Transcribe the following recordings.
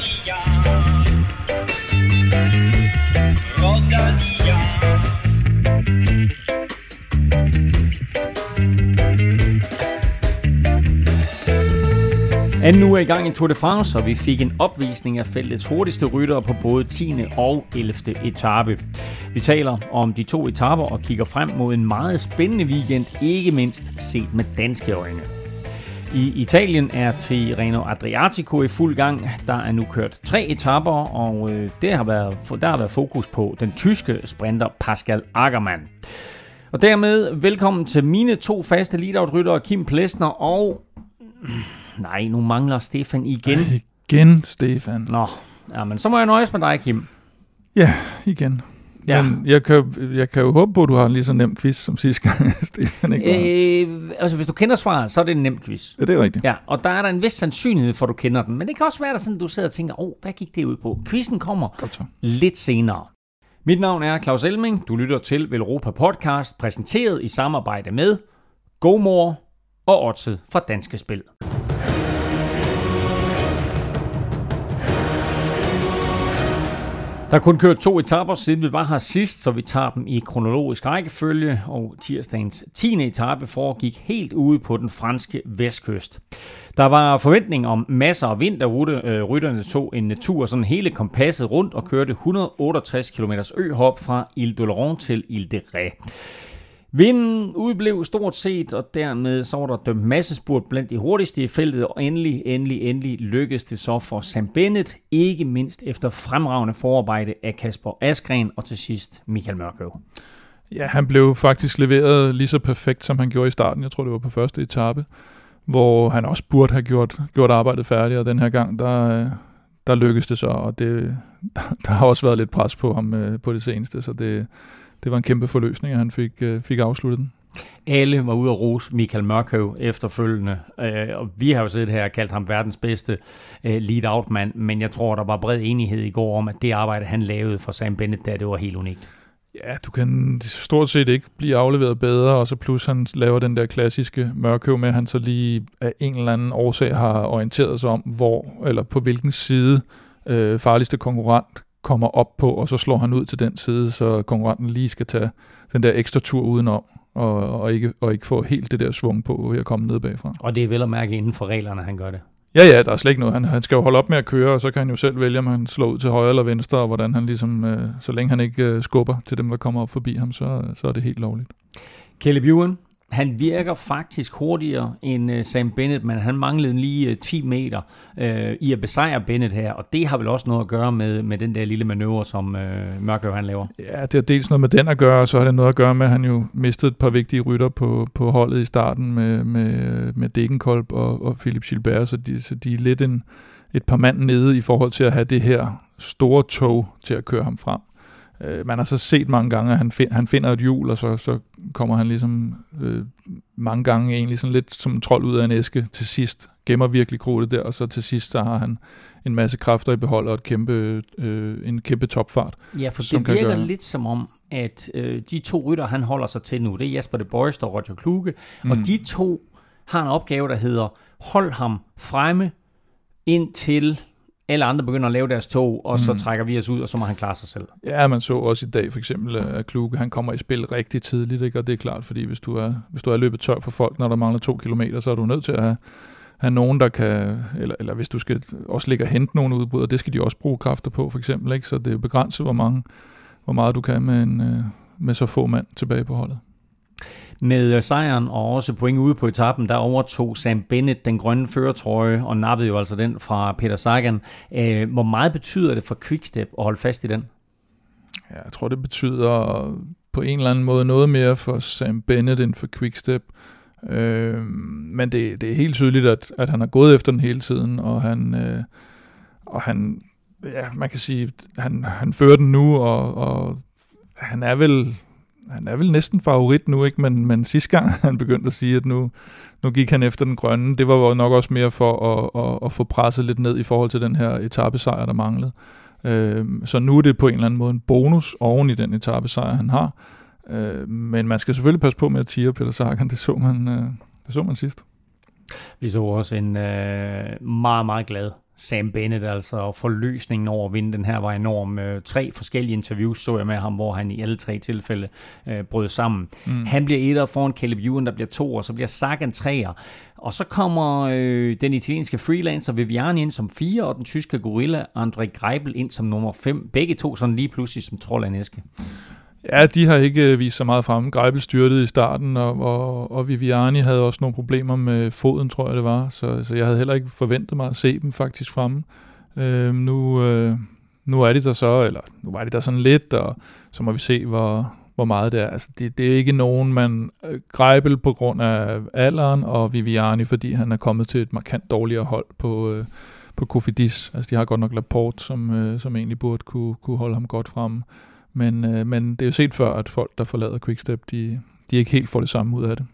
Anden uge er i gang i Tour de France, og vi fik en opvisning af feltets hurtigste ryttere på både 10. og 11. etape. Vi taler om de to etaper og kigger frem mod en meget spændende weekend, ikke mindst set med danske øjne. I Italien er Tirreno Adriatico i fuld gang. Der er nu kørt 3 etaper, og der har været fokus på den tyske sprinter Pascal Ackermann. Og dermed velkommen til mine 2 faste lead-out-ryttere, Kim Plessner og... Nej, nu mangler Stefan igen. Igen, Stefan. Nå, ja, men så må jeg nøjes med dig, Kim. Ja, igen. Ja. Men jeg kan jo håbe på, at du har en lige så nem quiz som sidste gang, Stefan. Ikke altså, hvis du kender svaret, så er det en nem quiz. Ja, det er rigtigt. Ja, og der er der en vis sandsynlighed for, at du kender den. Men det kan også være, at du sidder og tænker, hvad gik det ud på? Quizzen kommer lidt senere. Mit navn er Claus Elming. Du lytter til Velropa Podcast, præsenteret i samarbejde med GoMore og Odset fra Danske Spil. Der er kun kørt 2 etaper, siden vi var her sidst, så vi tager dem i kronologisk rækkefølge, og tirsdagens 10. etape foregik helt ude på den franske vestkyst. Der var forventning om masser af vind, da rytterne tog en tur sådan hele kompasset rundt og kørte 168 km øhop fra Ile de Laron til Ile de Ré. Vinden udblev stort set, og dermed så var der dømt massespurt blandt de hurtigste i feltet, og endelig lykkedes det så for Sam Bennett, ikke mindst efter fremragende forarbejde af Kasper Asgreen og til sidst Michael Mørkøv. Ja, han blev faktisk leveret lige så perfekt, som han gjorde i starten. Jeg tror, det var på første etape, hvor han også burde have gjort arbejdet færdigt, og den her gang, der lykkedes det så, og der har også været lidt pres på ham på det seneste, så det var en kæmpe forløsning, at han fik afsluttet den. Alle var ude at rose Michael Mørkøv efterfølgende, og vi har jo siddet her og kaldt ham verdens bedste lead-out-mand, men jeg tror, der var bred enighed i går om, at det arbejde, han lavede for Sam Bennett, det var helt unikt. Ja, du kan stort set ikke blive afleveret bedre, og så plus han laver den der klassiske Mørkøv med, at han så lige af en eller anden årsag har orienteret sig om, hvor eller på hvilken side farligste konkurrent kommer op på, og så slår han ud til den side, så konkurrenten lige skal tage den der ekstra tur udenom, og ikke få helt det der svung på ved at komme ned bagfra. Og det er vel at mærke inden for reglerne, han gør det. Ja, der er slet ikke noget. Han skal jo holde op med at køre, og så kan han jo selv vælge, om han slår ud til højre eller venstre, og hvordan han ligesom, så længe han ikke skubber til dem, der kommer op forbi ham, så er det helt lovligt. Caleb Ewan, han virker faktisk hurtigere end Sam Bennett, men han manglede lige 10 meter i at besejre Bennett her, og det har vel også noget at gøre med den der lille manøvre, som Mørkøv han laver. Ja, det har dels noget med den at gøre, og så har det noget at gøre med, at han jo mistede et par vigtige rytter på holdet i starten med Degenkolb og Philip Gilbert, så de er lidt et par mand nede i forhold til at have det her store tog til at køre ham frem. Man har så set mange gange, at han finder et hjul, og så kommer han ligesom mange gange egentlig sådan lidt som en trold ud af en æske til sidst. Gemmer virkelig krudtet der, og så til sidst så har han en masse kræfter i behold og en kæmpe topfart. Ja, for det virker lidt som om, at de 2 rytter, han holder sig til nu, det er Jasper de Boist og Roger Kluge, og de 2 har en opgave, der hedder hold ham fremme indtil... Alle andre begynder at lave deres tog, og så trækker vi os ud, og så må han klare sig selv. Ja, man så også i dag for eksempel, at Kluge, han kommer i spil rigtig tidligt, ikke? Og det er klart, fordi hvis du er løbet tør for folk, når der mangler 2 kilometer, så er du nødt til at have nogen, der kan, eller hvis du skal også ligge og hente nogen udbrud, og det skal de også bruge kræfter på for eksempel, ikke? Så det er begrænset, hvor meget du kan med så få mand tilbage på holdet. Med sejren og også point ude på etappen, der overtog Sam Bennett den grønne førertrøje og nappede jo altså den fra Peter Sagan. Hvor meget betyder det for Quickstep at holde fast i den? Ja, jeg tror, det betyder på en eller anden måde noget mere for Sam Bennett end for Quickstep. Men det er helt tydeligt, at han har gået efter den hele tiden, og han ja, man kan sige, han fører den nu, og han er vel... Han er vel næsten favorit nu, ikke? Men sidste gang han begyndte at sige, at nu gik han efter den grønne. Det var nok også mere for at få presset lidt ned i forhold til den her etapesejr, der manglede. Så nu er det på en eller anden måde en bonus oven i den etapesejr, han har. Men man skal selvfølgelig passe på med at tire Peter Sagan. Det så man sidst. Vi så også en meget, meget glad Sam Bennett, altså, og forløsningen over at vinde den her var enorm. 3 forskellige interviews så jeg med ham, hvor han i alle 3 tilfælde brød sammen. Mm. Han bliver etter foran Caleb Ewan, der bliver 2, og så bliver Sagan 3'er. Og så kommer den italienske freelancer Viviani ind som 4, og den tyske gorilla André Greipel ind som nummer 5. Begge to sådan lige pludselig som trold af en æske. Ja, de har ikke vist så meget fremme. Greipel styrtede i starten, og Viviani havde også nogle problemer med foden, tror jeg det var. Så jeg havde heller ikke forventet mig at se dem faktisk fremme. Nu er de der så, eller nu var de der sådan lidt, og så må vi se, hvor meget det er. Altså, det er ikke nogen, man Greipel på grund af alderen, og Viviani, fordi han er kommet til et markant dårligere hold på Cofidis. Altså, de har godt nok Laporte, som egentlig burde kunne holde ham godt fremme. Men det er jo set før, at folk, der forlader Quickstep, de ikke helt får det samme ud af det.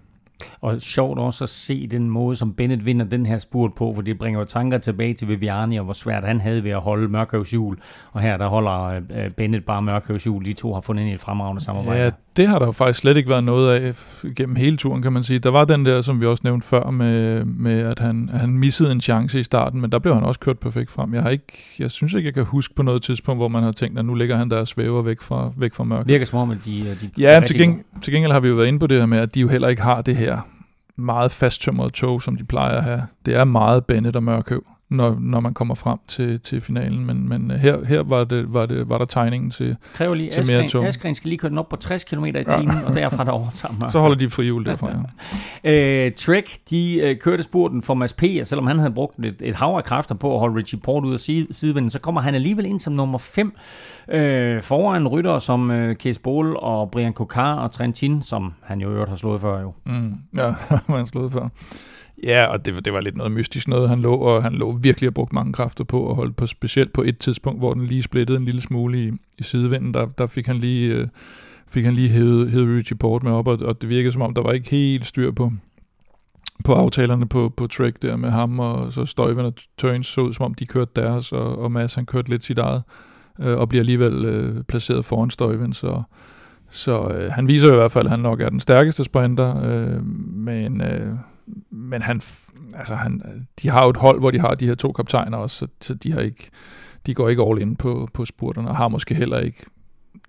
Og sjovt også at se den måde, som Bennett vinder den her spurt på, for det bringer jo tanker tilbage til Viviani, og hvor svært han havde ved at holde Mørkøvs hjul. Og her, der holder Bennett bare Mørkøvs hjul. De to har fundet ind i et fremragende samarbejde. Ja, det har der jo faktisk slet ikke været noget af gennem hele turen, kan man sige. Der var den der, som vi også nævnte før, med at han missede en chance i starten, men der blev han også kørt perfekt frem. Jeg synes ikke, jeg kan huske på noget tidspunkt, hvor man har tænkt, at nu ligger han der og svæver væk fra Mørkøv. Virker som om, at de ja, til gengæld har vi jo været inde på det her med, at de jo heller ikke har det her meget fasttømrede tog, som de plejer at have. Det er meget Bennett og Mørkøv, når man kommer frem til finalen, men her var der tegningen til mere tog. Asgreen skal lige køre den op på 60 km i timen, og derfra der overtager Mørkøv. Så holder de fri hjul derfra, ja. Trek, de kørte spurten for Mads P, og selvom han havde brugt et hav af kræfter på at holde Richie Porte ud af sidevinden, så kommer han alligevel ind som nummer 5 foran rytter som Kees Bol og Brian Kokar og Trentin, som han jo i øvrigt har slået før jo. Mm. Ja, han har slået før. Ja, og det var lidt noget mystisk noget, han lå virkelig og brugte mange kræfter på at holde på, specielt på et tidspunkt, hvor den lige splittede en lille smule i sidevinden, der fik han lige hævet Richie Porte med op, og det virkede som om, der var ikke helt styr på aftalerne på Trek der med ham, og så Støjven og Tørns så ud, som om de kørte deres, og Mads han kørte lidt sit eget, og bliver alligevel placeret foran Støjven, så han viser i hvert fald, at han nok er den stærkeste sprinter, men de har jo et hold, hvor de har de her 2 kaptajner også, så de går ikke all in på spurterne, og har måske heller ikke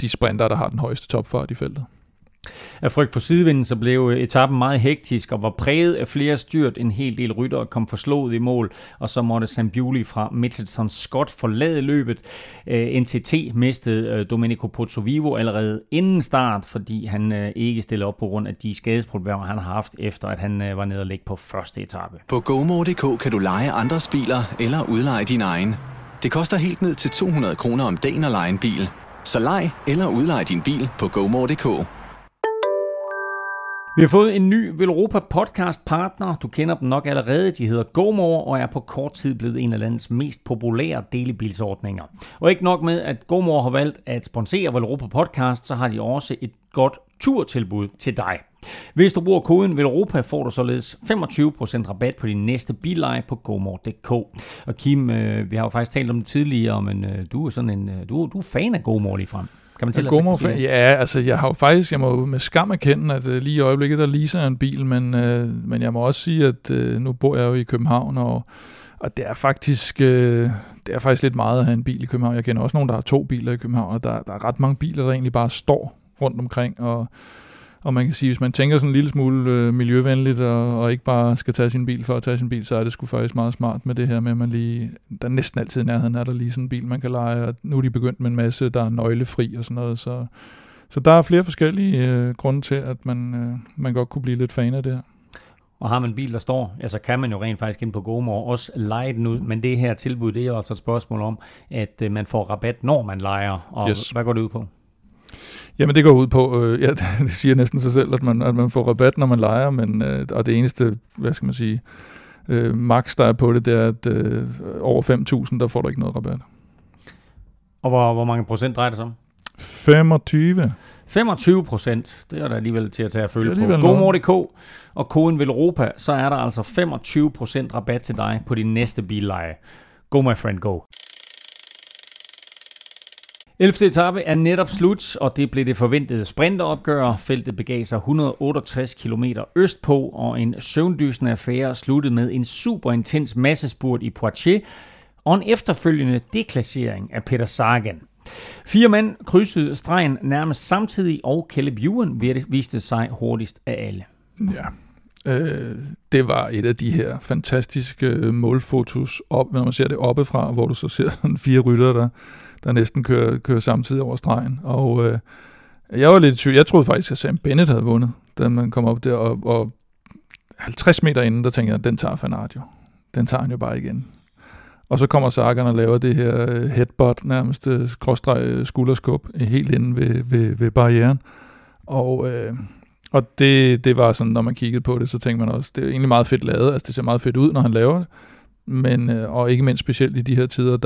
de sprinter, der har den højeste topfart i feltet. Af frygt for sidevinden, så blev etappen meget hektisk og var præget af flere styrt. En hel del rytter kom forslået i mål, og så måtte Sam Bewley fra Mitchelton Scott forlade løbet. NTT mistede Domenico Pozzovivo allerede inden start, fordi han ikke stillede op på grund af de skadesproblemer, han har haft, efter at han var nede og ligge på første etape. På GoMore.dk kan du leje andres biler eller udleje din egen. Det koster helt ned til 200 kroner om dagen at leje en bil. Så lej eller udleje din bil på GoMore.dk. Vi har fået en ny Velropa podcast partner. Du kender dem nok allerede. De hedder GoMore og er på kort tid blevet en af landets mest populære delebilsordninger. Og ikke nok med, at GoMore har valgt at sponsere Velropa podcast, så har de også et godt turtilbud til dig. Hvis du bruger koden VELROPA, får du således 25% rabat på din næste billeje på GoMore.dk. Og Kim, vi har jo faktisk talt om det tidligere, men du er sådan en du er fan af GoMore lige frem. Kan man til at jeg har jo faktisk, jeg må med skam erkende, at lige i øjeblikket, der leaser en bil, men jeg må også sige, at nu bor jeg jo i København, og det er faktisk lidt meget at have en bil i København. Jeg kender også nogen, der har 2 biler i København, og der er ret mange biler, der egentlig bare står rundt omkring, og man kan sige, hvis man tænker sådan en lille smule miljøvenligt, og ikke bare skal tage sin bil for at tage sin bil, så er det sgu faktisk meget smart med det her med, at man lige, der næsten altid i nærheden er der lige sådan en bil, man kan leje, og nu er de begyndt med en masse, der er nøglefri og sådan noget, så der er flere forskellige grunde til, at man godt kunne blive lidt fan af det her. Og har man en bil, der står, ja, så kan man jo rent faktisk ind på GoMore også leje den ud, men det her tilbud, det er jo altså et spørgsmål om, at man får rabat, når man lejer, og yes. Hvad går det ud på? Jamen det går ud på, det siger næsten sig selv, at man får rabat, når man lejer, men, og det eneste, hvad skal man sige, max der er på det, det er, at over 5.000, der får du ikke noget rabat. Og hvor mange procent drejer det så om? 25%, det er der alligevel til at tage at følge på. GoMore.dk og koden VELROPA, så er der altså 25% rabat til dig på din næste billeje. Go my friend, go! 11. etape er netop slut, og det blev det forventede sprinteropgør. Feltet begav sig 168 km østpå, og en søvndysende affære sluttede med en super intens massespurt i Poitiers. og en efterfølgende deklassering af Peter Sagan. 4 mænd krydsede stregen nærmest samtidig, og Caleb Ewan viste sig hurtigst af alle. Ja. Det var et af de her fantastiske målfotos, når man ser det oppefra, hvor du så ser sådan 4 ryttere, der næsten kører samtidig over stregen. Og jeg var lidt i tvivl. Jeg troede faktisk, at Sam Bennett havde vundet, da man kom op der, og 50 meter inden, der tænkte jeg, den tager Van Aert jo. Den tager han jo bare igen. Og så kommer Sagan og laver det her headbutt, nærmest skråstreg skulderskub, helt inde ved barrieren. Og det var sådan, når man kiggede på det, så tænkte man også, det er egentlig meget fedt lavet, altså det ser meget fedt ud, når han laver det, men, og ikke mindst specielt i de her tider,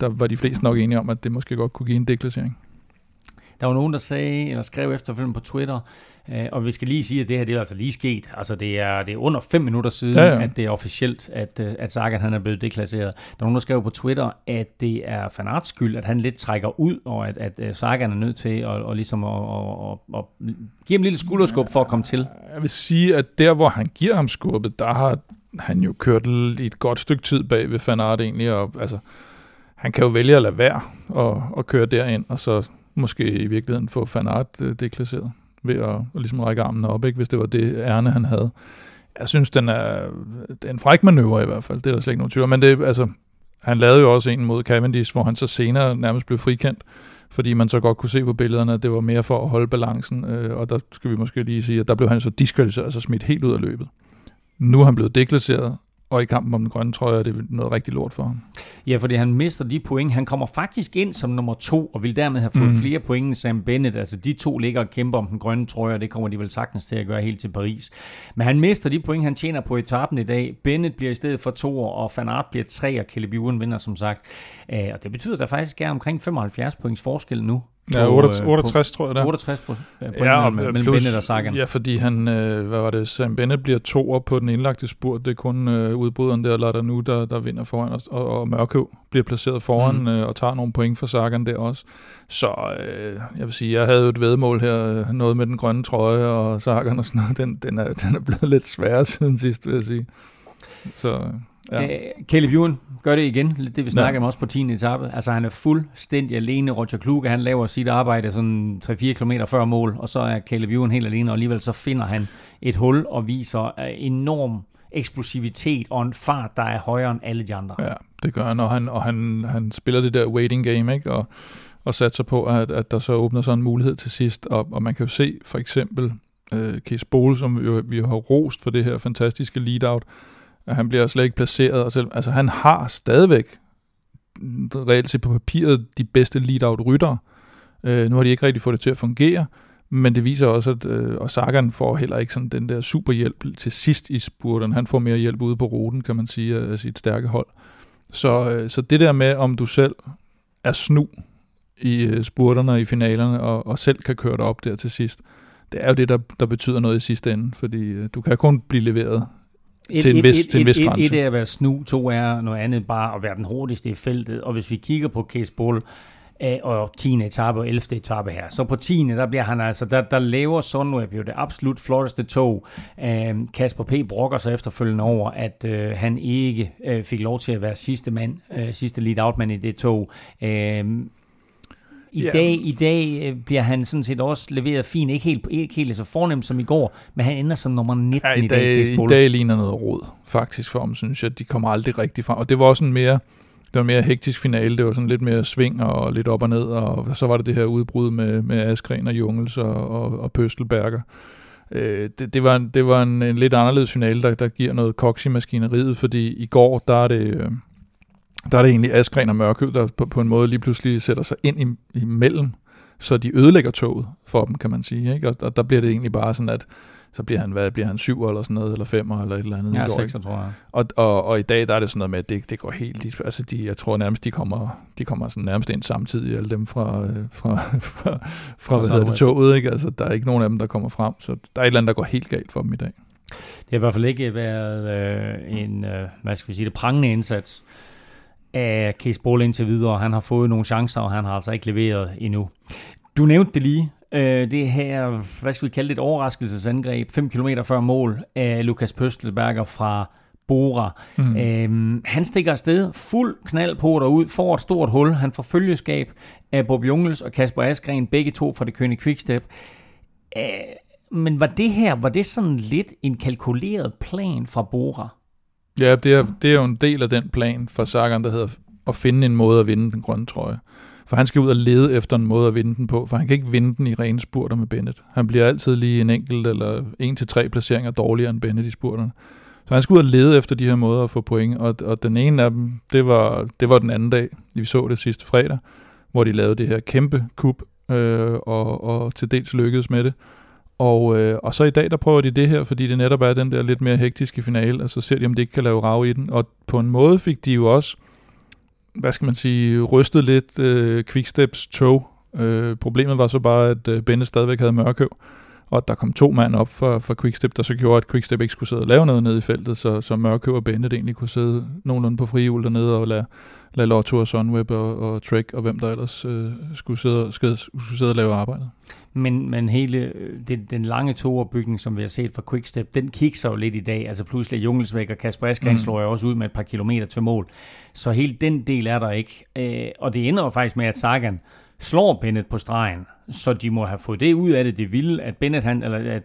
der var de fleste nok enige om, at det måske godt kunne give en deklassering. Der var nogen, der sagde, eller skrev efterfølgende på Twitter, og vi skal lige sige, at det her, det er altså lige sket. Altså, det er under 5 minutter siden, ja. At det er officielt, at Sagan, han er blevet deklasseret. Der var nogen, der skrev på Twitter, at det er Van Aerts skyld, at han lidt trækker ud, og at Sagan er nødt til at ligesom at give ham en lille skulderskub for at komme til. Jeg vil sige, at der, hvor han giver ham skubbet, der har han jo kørt i et godt stykke tid bag ved Van Aert egentlig, og altså, han kan jo vælge at lade være og køre derind, og så måske i virkeligheden få Van Aert deklasseret ved at ligesom række armen op, ikke? Hvis det var det ærne, han havde. Jeg synes, det er en fræk manøvre i hvert fald. Det er der slet ikke nogen tvivl. Men det, altså, han lavede jo også en mod Cavendish, hvor han så senere nærmest blev frikendt, fordi man så godt kunne se på billederne, at det var mere for at holde balancen. Og der skal vi måske lige sige, at der blev han så diskvalificeret, altså smidt helt ud af løbet. Nu er han blevet deklasseret, og i kampen om den grønne trøje, det er noget rigtig lort for ham. Ja, fordi han mister de point. Han kommer faktisk ind som nummer 2, og vil dermed have fået flere point end Sam Bennett. Altså, de 2 ligger og kæmper om den grønne trøje, og det kommer de vel sagtens til at gøre helt til Paris. Men han mister de point, han tjener på etappen i dag. Bennett bliver i stedet for 2, og Van Aert bliver 3, og Caleb Ewan vinder, som sagt. Og det betyder, at der faktisk er omkring 75 points forskel nu. Ja, 68 tror jeg der. 68 point mellem Bennett og Sagan. Ja, fordi han, Sam Bennett bliver 2'er på den indlagte spurt. Det er kun udbryderen der, eller der nu, der vinder foran, og Mørkøv bliver placeret foran og tager nogle point for Sagan der også. Så jeg vil sige, jeg havde jo et væddemål her, noget med den grønne trøje og Sagan og sådan noget. Den er blevet lidt sværere siden sidst, vil jeg sige. Så... Ja. Caleb Ewan gør det igen, det vi snakker om også på 10. etape. Altså, han er fuldstændig alene. Roger Kluge, han laver sit arbejde sådan 3-4 km før mål, og så er Caleb Ewan helt alene, og alligevel så finder han et hul og viser enorm eksplosivitet og en fart, der er højere end alle de andre. Ja, det gør han, og han spiller det der waiting game, ikke? Og satser på, at der så åbner sådan en mulighed til sidst, og man kan jo se for eksempel Cees Bol, som vi har rost for det her fantastiske lead-out, at han bliver slet ikke placeret, og selv, altså han har stadigvæk reelt set på papiret de bedste lead-out-ryttere. Nu har de ikke rigtig fået det til at fungere, men det viser også, at og Sagan får heller ikke sådan den der superhjælp til sidst i spurten. Han får mere hjælp ude på ruten, kan man sige, af sit stærke hold. Så det der med, om du selv er snu i spurterne og i finalerne, og selv kan køre dig op der til sidst, det er jo det, der betyder noget i sidste ende, fordi du kan kun blive leveret til en vis grænse. Et er at være snu, 2 er noget andet bare at være den hurtigste i feltet, og hvis vi kigger på Cees Bol og 10. etape og 11. etape her, så på 10. der bliver han altså, der laver Sunweb jo det absolut flotteste tog. Kasper P. brokker sig efterfølgende over, at han ikke fik lov til at være sidste lead-out-mand i det tog. I dag bliver han sådan set også leveret fint, ikke helt så fornemt som i går, men han ender som nummer 19 i dag ligner noget rod, faktisk for ham, synes jeg, de kommer aldrig rigtig frem. Og det var også en mere, det var en mere hektisk finale, det var sådan lidt mere sving og lidt op og ned, og så var det her udbrud med Asgreen og Jungels og Pøstelberger. Det var en lidt anderledes finale, der giver noget koks i maskineriet, fordi i går, der er det egentlig Asgreen og Mørkøv, der på en måde lige pludselig sætter sig ind imellem, så de ødelægger toget for dem, kan man sige, ikke? Og der bliver det egentlig bare sådan, at så bliver han 7 eller sådan noget, eller 5 eller et eller andet. Ja, 6, tror jeg. Og i dag, der er det sådan noget med, at det går helt... Altså, jeg tror nærmest, de kommer sådan nærmest ind samtidig, alle dem fra toget, ikke? Altså, der er ikke nogen af dem, der kommer frem, så der er et eller andet, der går helt galt for dem i dag. Det har i hvert fald ikke været en prangende indsats af Cees Bol indtil videre. Han har fået nogle chancer, og han har altså ikke leveret endnu. Du nævnte det lige. Det her, hvad skal vi kalde det, et overraskelsesangreb, 5 km før mål af Lukas Pøstlsberger fra Bora. Han stikker afsted, fuld knald på derud, får et stort hul. Han får følgeskab af Bob Jungels og Kasper Asgreen, begge to fra det kønne Quickstep. Men var det sådan lidt en kalkuleret plan fra Bora? Ja, det er jo en del af den plan fra Sagan, der hedder at finde en måde at vinde den grønne trøje. For han skal ud og lede efter en måde at vinde den på, for han kan ikke vinde den i rene spurter med Bennett. Han bliver altid lige en enkelt eller 1-3 placeringer dårligere end Bennett i spurterne. Så han skulle ud og lede efter de her måder at få point, og den ene af dem, det var den anden dag, vi så det sidste fredag, hvor de lavede det her kæmpe kup, og til dels lykkedes med det. Og så i dag, der prøver de det her, fordi det netop er den der lidt mere hektiske finale, og så ser de, om de ikke kan lave rav i den. Og på en måde fik de jo også, hvad skal man sige, rystet lidt Quicksteps tog. Problemet var så bare, at Bennett stadigvæk havde Mørkøv, og der kom 2 mand op for Quickstep, der så gjorde, at Quickstep ikke skulle sidde og lave noget nede i feltet, så Mørkøv og Bennett egentlig kunne sidde nogenlunde på frihjul dernede og lade Lotto og Sunweb og Trek og hvem der ellers skulle sidde og lave arbejdet. Men hele den lange toerbygning, som vi har set fra Quickstep, den kikser jo lidt i dag. Altså pludselig Jungelsvæk og Kasper Asgreen slår jo også ud med et par kilometer til mål. Så hele den del er der ikke. Og det ender jo faktisk med, at Sagan slår Bennett på stregen, så de må have fået det ud af det ville, at Bennett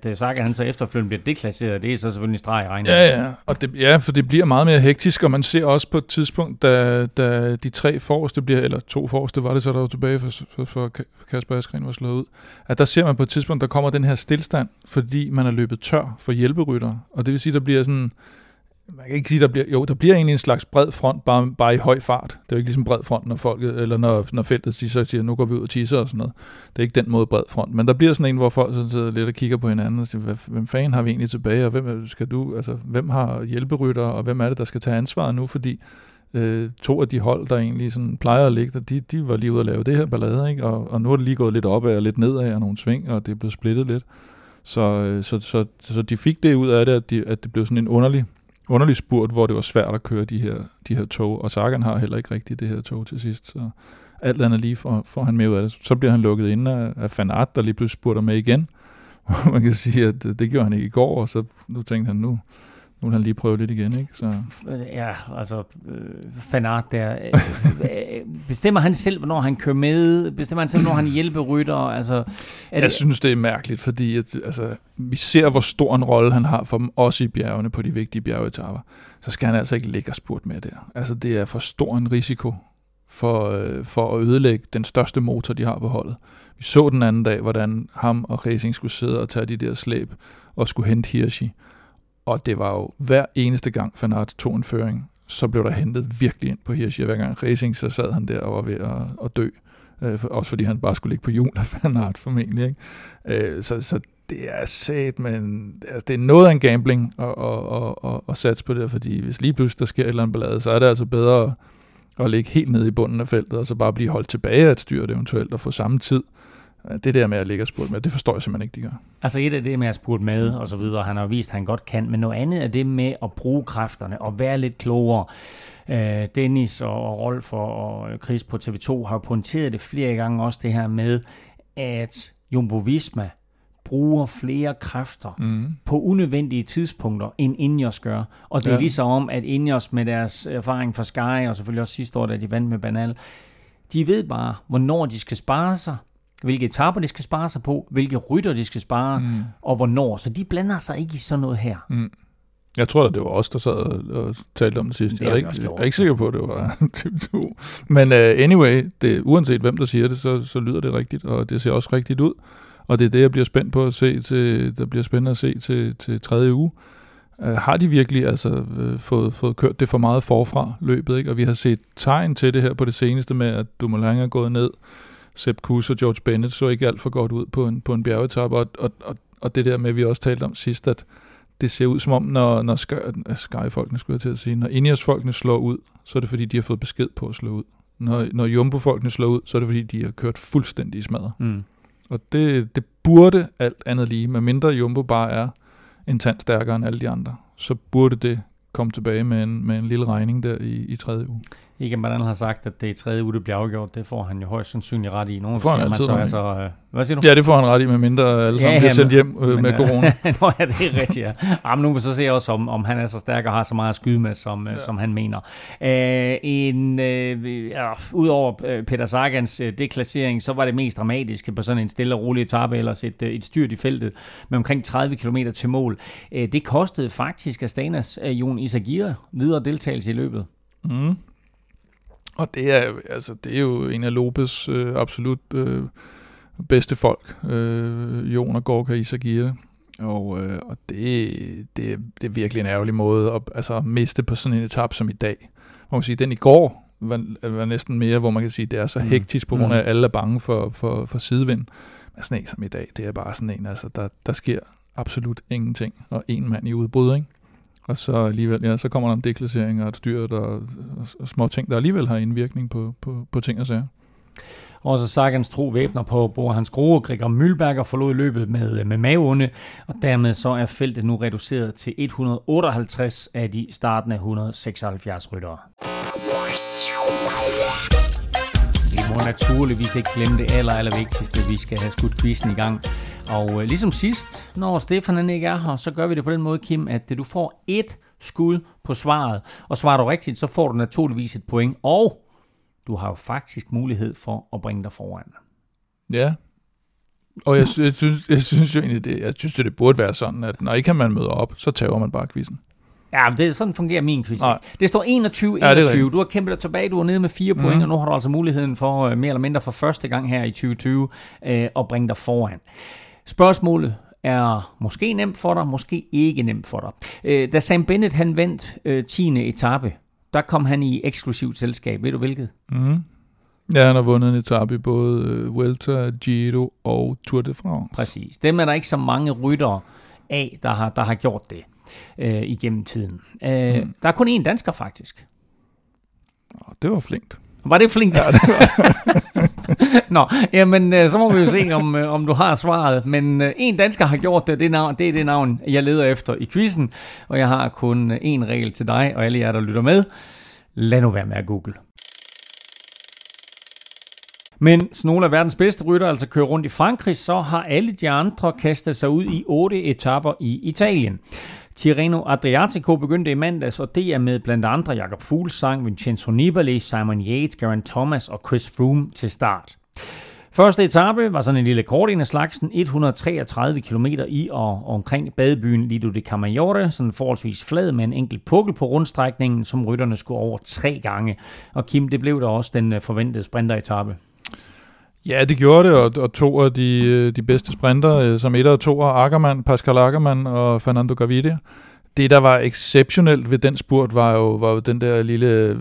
at Sagan han så efterfølgende bliver deklasseret. Det er så selvfølgelig en streg i regningen. Ja, for det bliver meget mere hektisk, og man ser også på et tidspunkt, da de 3 forreste bliver, eller 2 forreste var det så, der var tilbage for Kasper Asgreen var slået ud, at der ser man på et tidspunkt, der kommer den her stillstand, fordi man er løbet tør for hjælperyttere, og det vil sige, der bliver sådan, man kan ikke sige, der bliver egentlig en slags bred front, bare i høj fart. Det er jo ikke ligesom bred front, når folket, eller når feltet siger, nu går vi ud og tisser og sådan noget. Det er ikke den måde bred front. Men der bliver sådan en, hvor folk sådan sidder lidt og kigger på hinanden og siger, hvem fanden har vi egentlig tilbage, og hvem har hjælperyttere, og hvem er det, der skal tage ansvar nu, fordi 2 af de hold, der egentlig sådan plejer at ligge der, de var lige ude at lave det her ballade, ikke? Og nu er det lige gået lidt opad og lidt nedad og nogle sving, og det er blevet splittet lidt. Så de fik det ud af det, at det blev sådan en underlig spurt, hvor det var svært at køre de her tog, og Sagan har heller ikke rigtigt det her tog til sidst, så alt andet lige får han med ud af det. Så bliver han lukket inde af Van Aert, der lige pludselig spurter med igen, og man kan sige, at det gjorde han ikke i går, og så nu tænkte han, nu vil han lige prøve lidt igen, ikke? Så. Ja, altså Van Aert der, bestemmer han selv, hvornår han kører med? Bestemmer han selv, når han hjælperytter? Altså, jeg synes, det er mærkeligt, fordi vi ser, hvor stor en rolle han har for dem, også i bjergene, på de vigtige bjergetapper. Så skal han altså ikke ligge og spurte med der. Altså, det er for stor en risiko for at ødelægge den største motor, de har på holdet. Vi så den anden dag, hvordan ham og Racing skulle sidde og tage de der slæb og skulle hente Hirschi. Og det var jo hver eneste gang, Van Aert tog en føring, så blev der hentet virkelig ind på Hirschi. Hver gang Racing, så sad han der og var ved at dø. Også fordi han bare skulle ligge på hjul af Van Aert formentlig. Ikke? Så det er sat, men altså, det er noget af en gambling at satse på det, fordi hvis lige pludselig der sker et eller andet ballade, så er det altså bedre at ligge helt nede i bunden af feltet, og så bare blive holdt tilbage af et styrt eventuelt, og få samme tid. Det der med at ligge og spurte med, det forstår jeg simpelthen ikke, de gør. Altså et af det med at spurte med og så videre, han har vist, at han godt kan, men noget andet er det med at bruge kræfterne og være lidt klogere. Dennis og Rolf og Chris på TV2 har pointeret det flere gange også, det her med, at Jumbo Visma bruger flere kræfter på unødvendige tidspunkter, end Ineos gør. Og det er ligesom om, at Ineos med deres erfaring fra Sky, og selvfølgelig også sidste år, da de vandt med Bernal, de ved bare, hvornår de skal spare sig, hvilke etaper de skal spare sig på, hvilke rytter de skal spare, og hvornår. Så de blander sig ikke i sådan noget her. Jeg tror da, det var os, der sad og talte om det sidste. Jeg er ikke sikker på, at det var TV2. Men anyway, uanset hvem der siger det, så lyder det rigtigt, og det ser også rigtigt ud. Og det er det, jeg bliver spændt på at se til, der bliver spændende at se til 3. uge. Har de virkelig fået kørt det for meget forfra løbet, ikke? Og vi har set tegn til det her på det seneste med, at Dumoulin er gået ned. Sepp Kuss og George Bennett så ikke alt for godt ud på en bjergetap, og det der med, vi også talte om sidst, at det ser ud som om, når Sky-folkene, skulle jeg til at sige, når Ineos-folkene slår ud, så er det fordi, de har fået besked på at slå ud. Når Jumbo-folkene slår ud, så er det fordi, de har kørt fuldstændig i smadret. Og det burde alt andet lige, medmindre Jumbo bare er en tand stærkere end alle de andre, så burde det komme tilbage med en lille regning der i 3. uge. Egan Bernal har sagt, at det i tredje uge, det bliver afgjort. Det får han jo højst sandsynligt ret i. Nogen siger, man så, altså, hvad siger du? Ja, det får han ret i, med mindre alle sammen bliver sendt hjem med corona. Nå ja, det er rigtigt, ja. Men nu vil så se også, om han er så stærk og har så meget at skyde med, som han mener. Udover Peter Sagans deklassering, så var det mest dramatiske på sådan en stille og rolig etape, ellers et styrt i feltet med omkring 30 km til mål. Det kostede faktisk Astanas Jon Izagirre videre deltagelse i løbet. Mm. Og det er jo en af Lopes absolut bedste folk, Jon og Gorka Izagirre. Og det er virkelig en ærgerlig måde at miste på sådan en etape som i dag. Hvor man siger, den i går var næsten mere, hvor man kan sige, det er så hektisk på grund af, at alle er bange for sidevind. Men sådan en som i dag, det er bare sådan en, altså, der sker absolut ingenting. Og en mand i udbrud, ikke? Og så alligevel, ja, så kommer der en deklassering og et styrt og små ting, der alligevel har indvirkning på ting og sager. Og så Sagans tro væbner på Bora Hans Grohe, Gregor Mühlberger forlod løbet med maveonde, og dermed så er feltet nu reduceret til 158 af de startende 176 ryttere. Vi må naturligvis ikke glemme det allervigtigste, vi skal have skudt quizzen i gang. Og ligesom sidst, når Stefan ikke er her, så gør vi det på den måde, Kim, at du får et skud på svaret. Og svarer du rigtigt, så får du naturligvis et point. Og du har jo faktisk mulighed for at bringe dig foran. Ja, og jeg synes jo egentlig, det burde være sådan, at når ikke man møder op, så tager man bare quizzen. Ja, men sådan fungerer min quiz. Det står 21-21. Ja, det du har kæmpet dig tilbage, du er nede med 4 point, og nu har du altså muligheden for, mere eller mindre for første gang her i 2020, at bringe dig foran. Spørgsmålet er måske nemt for dig, måske ikke nemt for dig. Da Sam Bennett han vandt 10. etape, der kom han i eksklusivt selskab. Ved du hvilket? Mm. Ja, han har vundet en etape i både Vuelta, Giro og Tour de France. Præcis. Dem er der ikke så mange ryttere af, der har gjort det igennem tiden. Der er kun én dansker, faktisk. Det var flinkt. Var det flinkt? Ja, det var. Nå, jamen, så må vi jo se, om du har svaret. Men en dansker har gjort det, det er det navn, jeg leder efter i quizzen. Og jeg har kun én regel til dig og alle jer, der lytter med. Lad nu være med at google. Mens nogle af verdens bedste rytter altså kører rundt i Frankrig, så har alle de andre kastet sig ud i 8 etapper i Italien. Tirreno Adriatico begyndte i mandags, og det er med blandt andre Jakob Fuglsang, Vincenzo Nibali, Simon Yates, Geraint Thomas og Chris Froome til start. Første etape var sådan en lille kort en af slagsen, 133 km i og omkring badebyen Lido de Camaiore, sådan forholdsvis flad med en enkelt pukkel på rundstrækningen, som rytterne skulle over 3 gange. Og Kim, det blev der også den forventede sprinteretape. Ja, det gjorde det, og to af de bedste sprinter, som et og to er Ackermann, Pascal Ackermann og Fernando Gavidia. Det, der var exceptionelt ved den spurt, var jo den der lille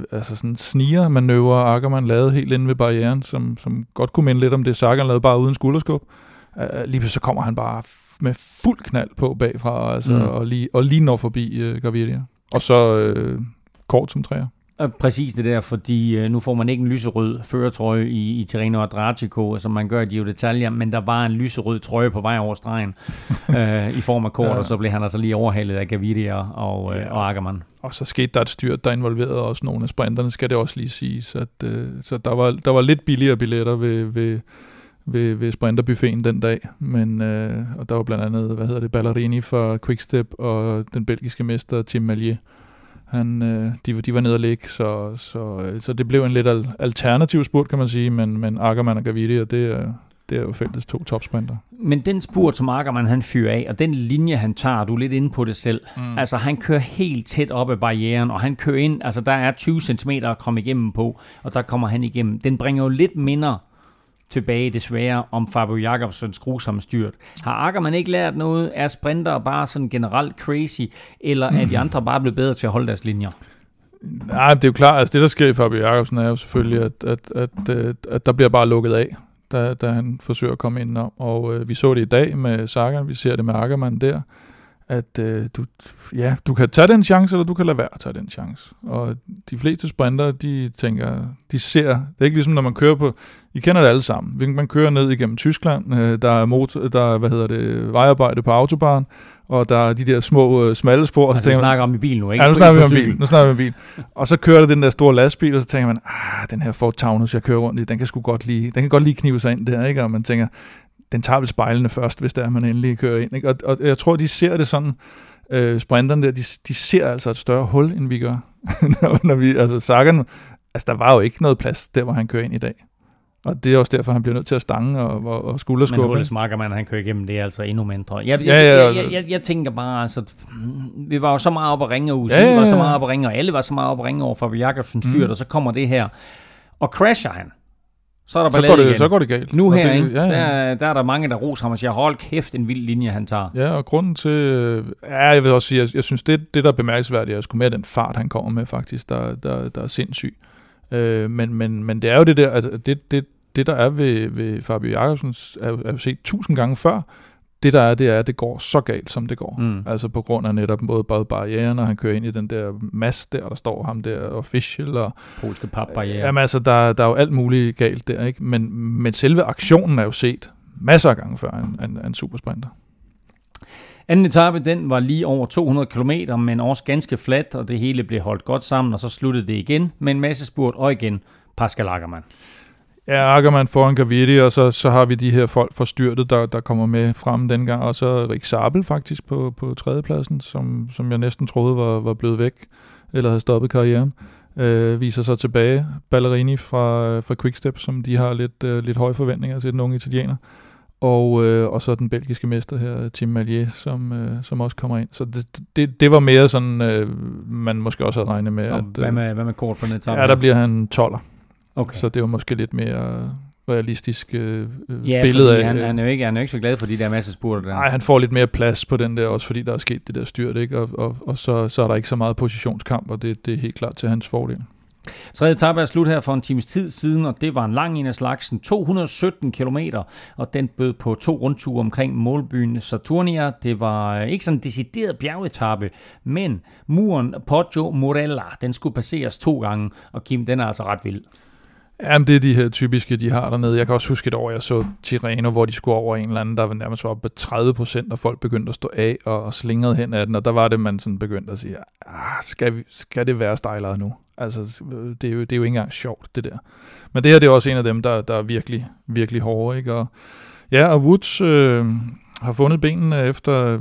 snigermanøvre, Ackermann lavede helt inde ved barrieren, som godt kunne minde lidt om det, Sagan lavede bare uden skulderskub. Lige så kommer han bare med fuld knald på bagfra, og lige når forbi Gavidia. Og så kort som træer. Præcis det der, fordi nu får man ikke en lyserød førertrøje i Tirreno Adriatico, som man gør i Giro d'Italia, men der var en lyserød trøje på vej over stregen i form af kort, ja. Og så blev han altså lige overhalet af Gavidia og Ackermann. Og så skete der et styrt, der involverede også nogle af sprinterne, skal det også lige siges. Så der var lidt billigere billetter ved sprinterbuffeten den dag, men og der var blandt andet, Ballerini fra Quickstep og den belgiske mester Tim Malier. De var nede og ligge, så det blev en lidt alternativ spurt, kan man sige, men Ackermann og Gavidia, det er jo feltets 2 topsprinter. Men den spurt, som Ackermann han fyrer af, og den linje, han tager, du er lidt inde på det selv, altså han kører helt tæt op ad barrieren, og han kører ind, altså der er 20 cm at komme igennem på, og der kommer han igennem. Den bringer jo lidt minder tilbage desværre om Fabio Jakobsens grusomme styrt. Har Ackermann ikke lært noget? Er sprinter bare sådan generelt crazy, eller er de andre bare blevet bedre til at holde deres linjer? Nej, det er jo klart. Altså det, der sker i Fabio Jakobsen, er jo selvfølgelig, at der bliver bare lukket af, da han forsøger at komme indenom. Og vi så det i dag med Sagan, vi ser det med Ackermann der. at du kan tage den chance, eller du kan lade være at tage den chance. Og de fleste sprintere, de tænker, de ser, det er ikke ligesom når man kører på, I kender det alle sammen, man kører ned igennem Tyskland, der er vejarbejde på autobahn, og der er de der små smalle spor. Altså, så snakker man om i bil nu, ikke? Ja, nu snakker vi om bil. Og så kører der den der store lastbil, og så tænker man, den her Ford Taunus, jeg kører rundt i, den kan godt lige knive sig ind der, ikke? Og man tænker, den tager vel spejlene først, hvis der man endelig kører ind. Ikke? Og jeg tror, de ser det sådan, sprinterne der, de ser altså et større hul, end vi gør. Sagan, der var jo ikke noget plads, der hvor han kører ind i dag. Og det er også derfor, han bliver nødt til at stange og skulderskubbe. Men Wout van Aert, han kører igennem det, altså endnu mindre. Jeg tænker bare, altså, vi var jo så meget op at ringe, og Usain var så meget op at ringe, og alle var så meget op at ringe over Fabio Jakobsens styrt, og så kommer det her, og crasher han. Så går det galt. Nu her, det, ikke? Ja, ja. Der er der mange, der roser ham og siger, hold kæft, en vild linje, han tager. Ja, og grunden til... jeg vil også sige, jeg synes, det der er bemærkelsesværdigt, er sgu mere den fart, han kommer med, faktisk, der er sindssyg. Men det er jo det der, at det der er ved Fabio Jakobsens, er jo set 1000 gange før. Det det går så galt, som det går. Mm. Altså på grund af netop både barrieren, og han kører ind i den der masse der står ham der, official og... polske papbarriere. Jamen altså, der er jo alt muligt galt der, ikke? Men selve aktionen er jo set masser af gange før en supersprinter. Anden etape, den var lige over 200 km, men også ganske flat, og det hele blev holdt godt sammen, og så sluttede det igen med en masse spurt, og igen Pascal Ackermann. Ja, Ackermann foran Gavidia, og så har vi de her folk fra styrtet, der kommer med frem dengang, og så Rik Sabel faktisk på tredjepladsen, som jeg næsten troede var blevet væk, eller havde stoppet karrieren, viser sig tilbage. Ballerini fra Quickstep, som de har lidt høje forventninger til, den unge italiener, og så den belgiske mester her, Tim Mallier, som også kommer ind. Så det var mere sådan, man måske også havde regnet med. Nå, at, hvad med kort på den etape? Ja, der bliver han 12'er. Okay. Så det var måske lidt mere realistisk billede af... Han er jo ikke så glad for de der masse spurter der. Nej, han får lidt mere plads på den der, også fordi der er sket det der styrt, ikke? Og så er der ikke så meget positionskamp, og det er helt klart til hans fordel. Tredje etape er slut her for en times tid siden, og det var en lang en af slagsen, 217 kilometer, og den bød på 2 rundture omkring målbyen Saturnia. Det var ikke sådan en decideret bjergetappe, men muren Poggio Morella, den skulle passeres 2 gange, og Kim, den er altså ret vild. Jamen, det er de her typiske, de har dernede. Jeg kan også huske et år, jeg så Tirreno, hvor de skulle over en eller anden, der nærmest var oppe 30%, og folk begyndte at stå af og slingede hen af den, og der var det, man sådan begyndte at sige, skal det være stejlere nu? Altså, det er jo ikke engang sjovt, det der. Men det her, det er også en af dem, der er virkelig, virkelig hårde, ikke? Og Woods har fundet benene efter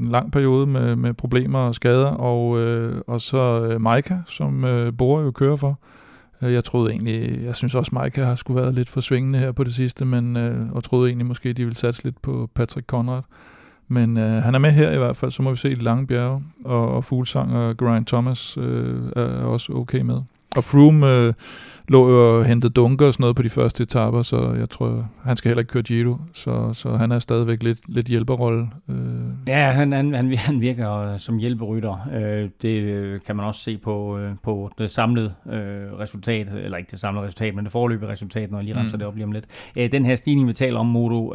en lang periode med problemer og skader, og så Maika, som Bora jo kører for. Jeg synes også, Maika har skulle været lidt for svingende her på det sidste, og troede egentlig måske, de ville satse lidt på Patrick Conrad. Men han er med her i hvert fald, så må vi se de lange bjerge, og Fuglsang og Geraint Thomas er også okay med. Og Froome lå jo og hentede dunker og sådan noget på de første etaper, så jeg tror, han skal heller ikke køre Giro, så han er stadigvæk lidt hjælperrolle. Ja, han virker som hjælperytter. Det kan man også se på det samlede resultat, eller ikke det samlede resultat, men det foreløbige resultat, når jeg lige renser det op lige om lidt. Den her stigning, vi taler om, Moto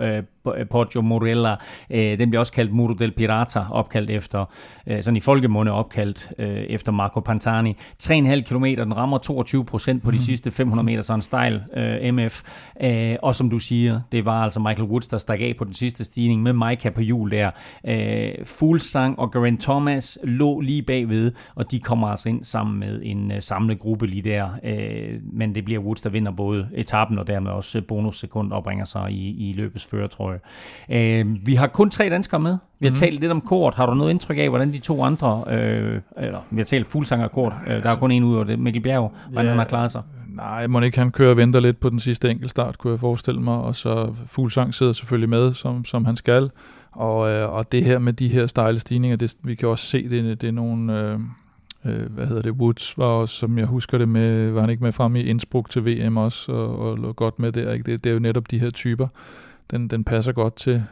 Poggio Morella, den bliver også kaldt Moto del Pirata, opkaldt efter, sådan i folkemunde opkaldt efter Marco Pantani. 3,5 kilometer, den rammer 22% på de sidste 500 meter, så en stejl MF. Og som du siger, det var altså Michael Woods, der stak af på den sidste stigning med Maika på hjul der. Fuglsang og Geraint Thomas lå lige bagved, og de kommer altså ind sammen med en samlet gruppe lige der. Men det bliver Woods, der vinder både etappen og dermed også bonussekund og bringer sig i løbets førertrøje. Vi har kun 3 danskere med. Vi har talt lidt om Kort. Har du noget indtryk af, hvordan de 2 andre... vi har talt Fuglsang og Kort. Der er kun en ud over det. Mikkel Bjerg, hvordan han har klaret sig. Nej, må ikke han kører og venter lidt på den sidste enkeltstart, kunne jeg forestille mig. Og så Fuglsang sidder selvfølgelig med, som han skal. Og det her med de her stejle stigninger, vi kan også se, det er nogle... Woods var også, som jeg husker det, med, var han ikke med frem i Innsbruck til VM også, og lå godt med der. Ikke? Det er jo netop de her typer. Den passer godt til,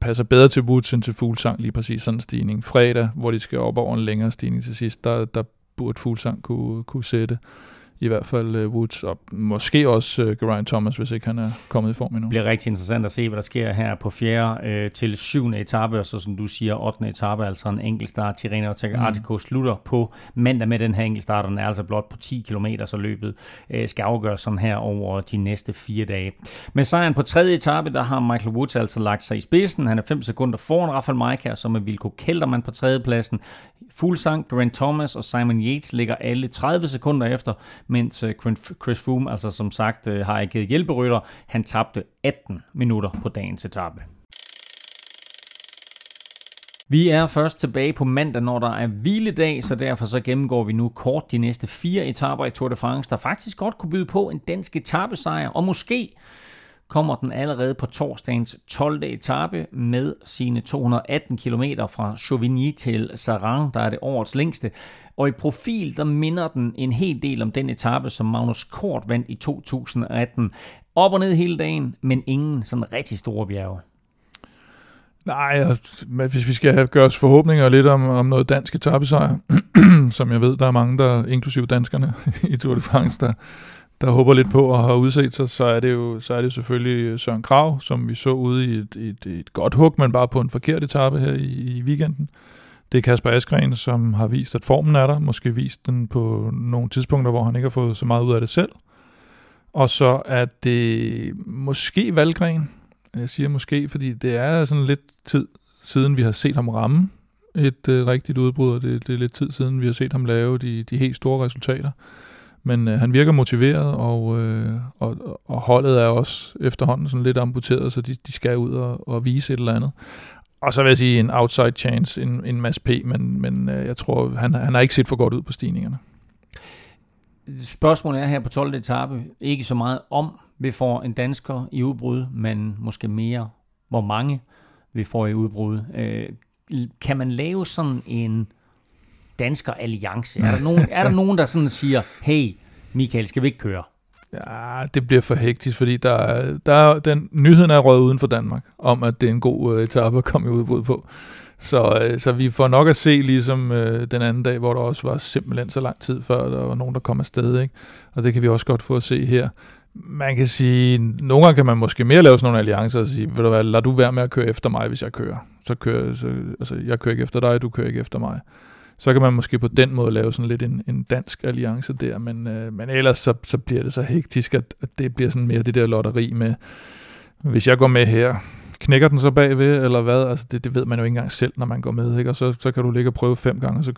passer bedre til Woods end til Fuglsang, lige præcis sådan en stigning. Fredag, hvor de skal op over en længere stigning til sidst, der burde Fuglsang kunne sætte. i hvert fald Woods, og måske også Geraint Thomas, hvis ikke han er kommet i form endnu. Det bliver rigtig interessant at se, hvad der sker her på 4. til 7. etape, og så som du siger, 8. etape, altså en enkeltstart. Tirreno Adriatico slutter på mandag med den her enkeltstart, og den er altså blot på 10 km, så løbet skal afgøres sådan her over de næste 4 dage. Med sejren på 3. etape, der har Michael Woods altså lagt sig i spidsen. Han er 5 sekunder foran Rafael Majka, som er Vilko Kelderman på 3. pladsen. Fuglsang, Geraint Thomas og Simon Yates ligger alle 30 sekunder efter, mens Chris Froome, altså som sagt, har ikke givet hjælperytter. Han tabte 18 minutter på dagens etape. Vi er først tilbage på mandag, når der er hviledag, så derfor så gennemgår vi nu kort de næste 4 etaper i Tour de France, der faktisk godt kunne byde på en dansk etapesejr, og måske kommer den allerede på torsdagens 12. etape med sine 218 km fra Chauvigny til Saran, der er det årets længste. Og i profil, der minder den en hel del om den etape, som Magnus Cort vandt i 2018. Op og ned hele dagen, men ingen sådan rigtig store bjerge. Nej, hvis vi skal gøre os forhåbninger lidt om noget dansk etapesejr, som jeg ved, der er mange, der inklusive danskerne i Tour de France, der håber lidt på og har udset sig, så er det selvfølgelig Søren Kragh, som vi så ude i et godt hug, men bare på en forkert etape her i weekenden. Det er Kasper Asgreen, som har vist, at formen er der, måske vist den på nogle tidspunkter, hvor han ikke har fået så meget ud af det selv. Og så er det måske Valgren, jeg siger måske, fordi det er sådan lidt tid siden, vi har set ham ramme et rigtigt udbrud, og det er lidt tid siden, vi har set ham lave de helt store resultater. Men han virker motiveret, og holdet er også efterhånden sådan lidt amputeret, så de skal ud og vise et eller andet. Og så vil jeg sige en outside chance, en Mads P, men jeg tror, han har ikke set for godt ud på stigningerne. Spørgsmålet er her på 12. etape ikke så meget om, vi får en dansker i udbrud, men måske mere, hvor mange vi får i udbrud. Kan man lave sådan en dansker alliance? Er der nogen, der sådan siger, hey, Michael, skal vi ikke køre? Ja, det bliver for hektisk, fordi nyheden er røget uden for Danmark, om at det er en god etape at komme i udbrud på. Så vi får nok at se, ligesom den anden dag, hvor der også var simpelthen så lang tid før, der var nogen, der kom afsted, ikke? Og det kan vi også godt få at se her. Man kan sige, nogle gange kan man måske mere lave sådan nogle alliancer og sige, ved du hvad, lad du være med at køre efter mig, hvis jeg kører. Jeg kører ikke efter dig, du kører ikke efter mig. Så kan man måske på den måde lave sådan lidt en dansk alliance der, men ellers så bliver det så hektisk, at det bliver sådan mere det der lotteri med, hvis jeg går med her, knækker den så bagved, eller hvad? Altså det ved man jo ikke engang selv, når man går med, ikke? Og så kan du ligge og prøve 5 gange, og så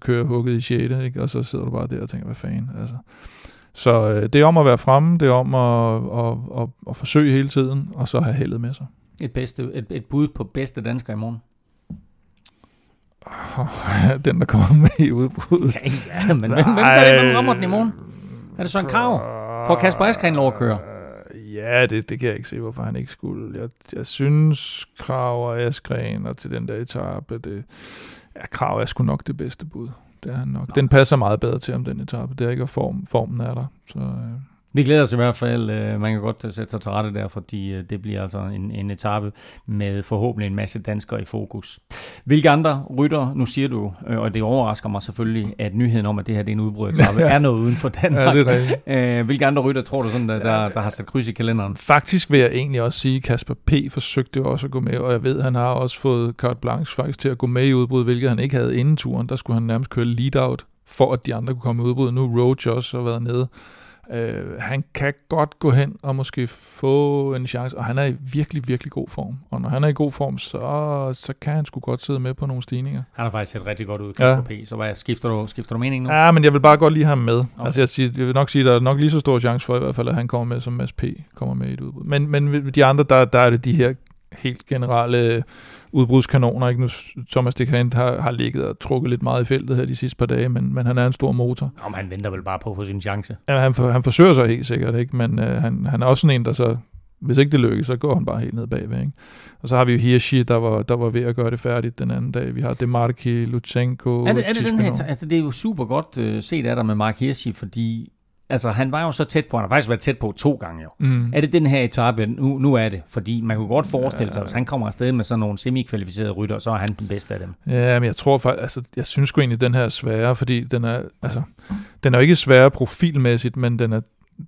kører hugget i 6, ikke? Og så sidder du bare der og tænker, hvad fanden, altså. Så det er om at være fremme, det er om at forsøge hele tiden, og så have heldet med sig. Et bud på bedste dansker i morgen? Den, der kommer med i udbruddet. Ja, men hvem gør det, man rammer den i morgen? Er det Søren Kragh? Får Kasper Asgreen lov at køre? Ja, det kan jeg ikke se, hvorfor han ikke skulle. Jeg synes, Kragh og Asgreen og til den der etape, Kragh er sgu nok det bedste bud. Det er han nok. Den passer meget bedre til om den etape. Det er ikke, at formen er der. Så, Vi glæder os i hvert fald. Man kan godt sætte sig til rette der, fordi det bliver altså en etape med forhåbentlig en masse danskere i fokus. Hvilke andre rytter, nu siger du, og det overrasker mig selvfølgelig, at nyheden om, at det her det er en udbrudetappe, er noget uden for Danmark. Ja, det er hvilke andre rytter tror du, sådan, der har sat kryds i kalenderen? Faktisk vil jeg egentlig også sige, at Kasper P. forsøgte jo også at gå med, og jeg ved, at han har også fået carte blanche faktisk til at gå med i udbrud, hvilket han ikke havde inden turen. Der skulle han nærmest køre lead-out, for at de andre kunne komme i udbrud. Nu Roach også har været nede. Han kan godt gå hen og måske få en chance, og han er i virkelig, virkelig god form. Og når han er i god form, så kan han sgu godt sidde med på nogle stigninger. Han har faktisk set rigtig godt ud, Kasper P. Så hvad, skifter du mening nu? Ja, men jeg vil bare godt lige have ham med. Okay. Altså, jeg vil nok sige, at der er nok lige så stor chance for i hvert fald, at han kommer med, som Mads P. kommer med i et udbrud. Men de andre, der er det de her helt generelle udbrudskanoner. Ikke? Nu, Thomas de Gendt har ligget og trukket lidt meget i feltet her de sidste par dage, men han er en stor motor. Nå, men han venter vel bare på at få sin chance. Ja, han forsøger sig helt sikkert, ikke? Men han er også sådan en, der så, hvis ikke det lykkes, så går han bare helt ned bagved. Ikke? Og så har vi jo Hirschi, der var ved at gøre det færdigt den anden dag. Vi har Demarki, Lutsenko, Tispino. Altså, det er jo super godt set af dig med Mark Hirschi, fordi Altså, han var jo så tæt på, han har faktisk været tæt på 2 gange jo. Mm. Er det den her etape? Nu er det, fordi man kunne godt forestille sig, at hvis han kommer afsted med sådan nogle semikvalificerede rytter, så er han den bedste af dem. Ja, men jeg tror faktisk, altså, jeg synes sgu egentlig, den her er sværere, fordi den er, altså, den er jo ikke sværere profilmæssigt, men den er,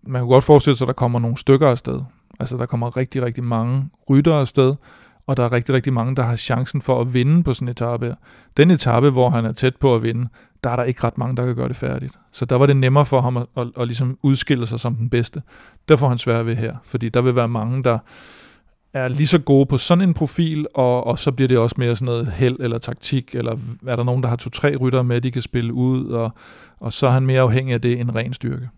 man kunne godt forestille sig, at der kommer nogle stykker afsted. Altså, der kommer rigtig, rigtig mange rytter afsted, og der er rigtig, rigtig mange, der har chancen for at vinde på sådan en etape her. Den etape, hvor han er tæt på at vinde, der er der ikke ret mange, der kan gøre det færdigt. Så der var det nemmere for ham at ligesom udskille sig som den bedste. Der får han svært ved her, fordi der vil være mange, der er lige så gode på sådan en profil, og så bliver det også mere sådan noget held eller taktik, eller er der nogen, der har 2-3 rytter med, de kan spille ud, og så er han mere afhængig af det end ren styrke.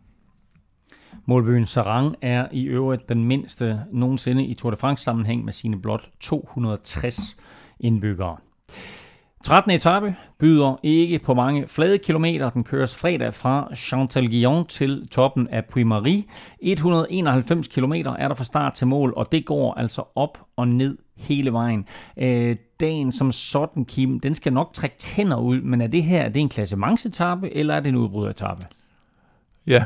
Målbyen Sarang er i øvrigt den mindste nogensinde i Tour de France-sammenhæng med sine blot 260 indbyggere. 13. etape byder ikke på mange flade kilometer. Den køres fredag fra Chantal-Guyon til toppen af Puy-Marie. 191 kilometer er der fra start til mål, og det går altså op og ned hele vejen. Dagen som sådan, Kim, den skal nok trække tænder ud, men er det her en klassementsetape, eller er det en udbryderetape? Ja.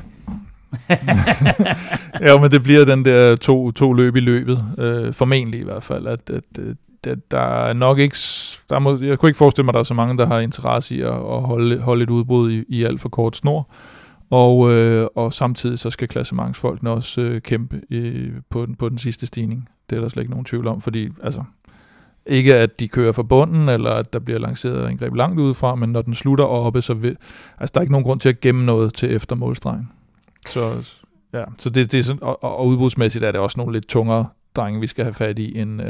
Ja, men det bliver den der to løb i løbet, formentlig i hvert fald, at der er nok ikke, jeg kunne ikke forestille mig, at der er så mange, der har interesse i at holde et udbrud i alt for kort snor, og samtidig så skal klassementsfolkene også kæmpe på den sidste stigning. Det er der slet ikke nogen tvivl om, fordi altså, ikke at de kører fra bunden, eller at der bliver lanceret en greb langt udefra, men når den slutter oppe, så altså, der er ikke nogen grund til at gemme noget til efter målstregen. Så ja, så det er sådan, og udbudsmæssigt er det også nogle lidt tungere drenge, vi skal have fat i en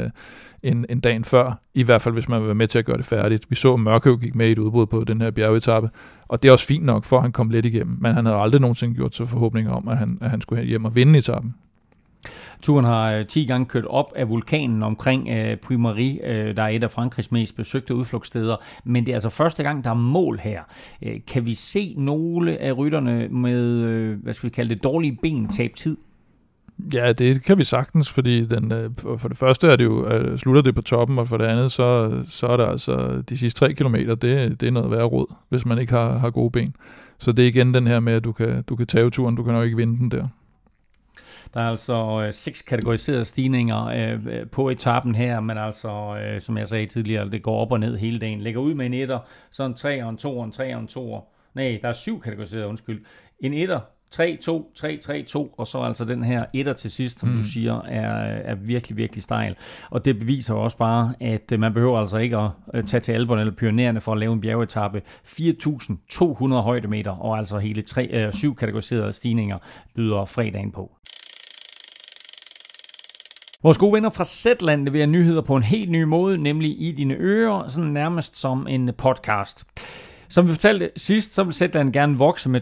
dagen før, i hvert fald hvis man vil være med til at gøre det færdigt. Vi så, at Mørkøv gik med i et udbrud på den her bjergetappe, og det er også fint nok, for at han kom lidt igennem, men han havde aldrig nogensinde gjort så forhåbninger om, at han skulle hjem og vinde etappen. Turen har 10 gange kørt op af vulkanen omkring Puy-Marie, der er et af Frankrigs mest besøgte udflugtssteder, men det er altså første gang, der er mål her. Kan vi se nogle af rytterne med, hvad skal vi kalde det, dårlige ben tabe tid? Ja, det kan vi sagtens, fordi for det første er det jo, slutter det på toppen, og for det andet, så er der altså de sidste 3 kilometer, det er noget værre råd, hvis man ikke har gode ben. Så det er igen den her med, at du kan tage turen, du kan nok ikke vinde den der. Der er altså 6 kategoriserede stigninger på etappen her, men altså, som jeg sagde tidligere, det går op og ned hele dagen. Lægger ud med en etter, så en 3'er, en 2'er, en 3'er, en 2'er. Nej, der er 7 kategoriserede, undskyld. En etter, 3, 2, 3, 3, 2, og så altså den her etter til sidst, som du siger, er virkelig, virkelig stejl. Og det beviser også bare, at man behøver altså ikke at tage til Alperne eller Pyrenæerne for at lave en bjergetappe. 4.200 højdemeter og altså hele 7 kategoriserede stigninger byder fredagen på. Vores gode venner fra Zetland leverer nyheder på en helt ny måde, nemlig i dine ører, sådan nærmest som en podcast. Som vi fortalte sidst, så vil Zetland gerne vokse med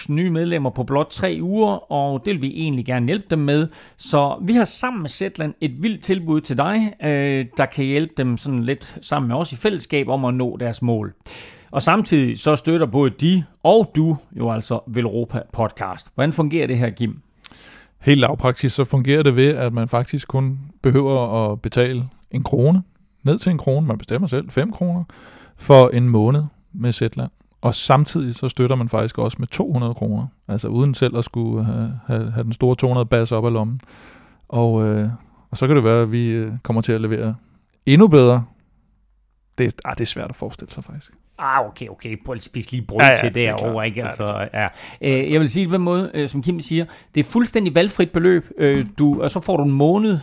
2.000 nye medlemmer på blot 3 uger, og det vil vi egentlig gerne hjælpe dem med. Så vi har sammen med Zetland et vildt tilbud til dig, der kan hjælpe dem sådan lidt sammen med os i fællesskab om at nå deres mål. Og samtidig så støtter både de og du jo altså Velropa Podcast. Hvordan fungerer det her, Kim? Helt lavpraktisk, så fungerer det ved, at man faktisk kun behøver at betale 1 krone, ned til 1 krone, man bestemmer selv, 5 kroner, for en måned med Zetland. Og samtidig så støtter man faktisk også med 200 kroner, altså uden selv at skulle have den store 200 bas op ad lommen. Og så kan det være, at vi kommer til at levere endnu bedre. Det er svært at forestille sig faktisk. Okay. Spis lige brød til derovre, ikke? Altså, ja. Jeg vil sige det på en måde, som Kim siger, det er fuldstændig valgfrit beløb, og så får du en måned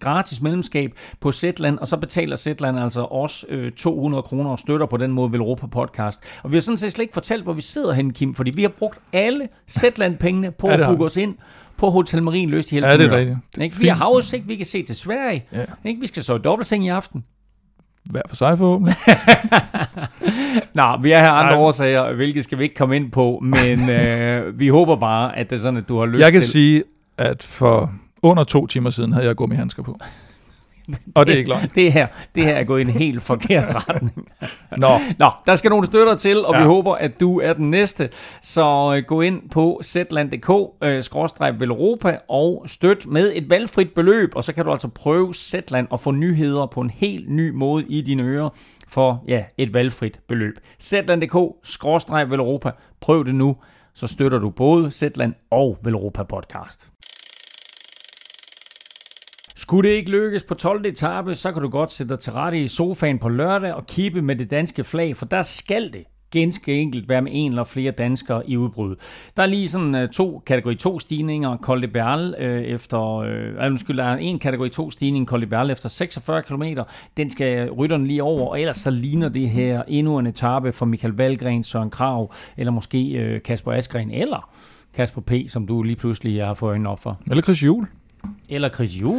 gratis medlemskab på Zetland, og så betaler Zetland altså også 200 kroner og støtter på den måde Velropa Podcast. Og vi har sådan set slet ikke fortalt, hvor vi sidder henne, Kim, fordi vi har brugt alle Zetland-pengene på at booke os ind på Hotel Marienlyst i Helsingør. Ja, det er rigtigt. Vi har havudsigt, vi kan se til Sverige. Ja. Vi skal sove i dobbeltseng i aften. Hver for sig forhåbentlig. Vi har andre årsager, hvilket skal vi ikke komme ind på, men vi håber bare, at det er sådan, at du har lyst til. Jeg kan sige, at for under 2 timer siden havde jeg gummihandsker på. Og det er ikke løgn. Det her er gået i en helt forkert retning. Nå, der skal nogle støtter til, og vi håber, at du er den næste. Så gå ind på zetland.dk/Velropa og støt med et valgfrit beløb, og så kan du altså prøve Zetland og få nyheder på en helt ny måde i dine ører for et valgfrit beløb. Zetland.dk/Velropa. Prøv det nu, så støtter du både Zetland og Velropa Podcast. Skulle det ikke lykkes på 12. etape, så kan du godt sætte dig til rette i sofaen på lørdag og kippe med det danske flag, for der skal det ganske enkelt være med en eller flere danskere i udbrud. Der er lige sådan to kategori 2-stigninger, Col de Berl der er en kategori 2-stigning, Col de Berl efter 46 km. Den skal rytterne lige over, og ellers så ligner det her endnu en etape for Michael Valgren, Søren Kragh, eller måske Kasper Asgreen, eller Kasper P, som du lige pludselig har fået øjnene op for. Eller Chris Juhl.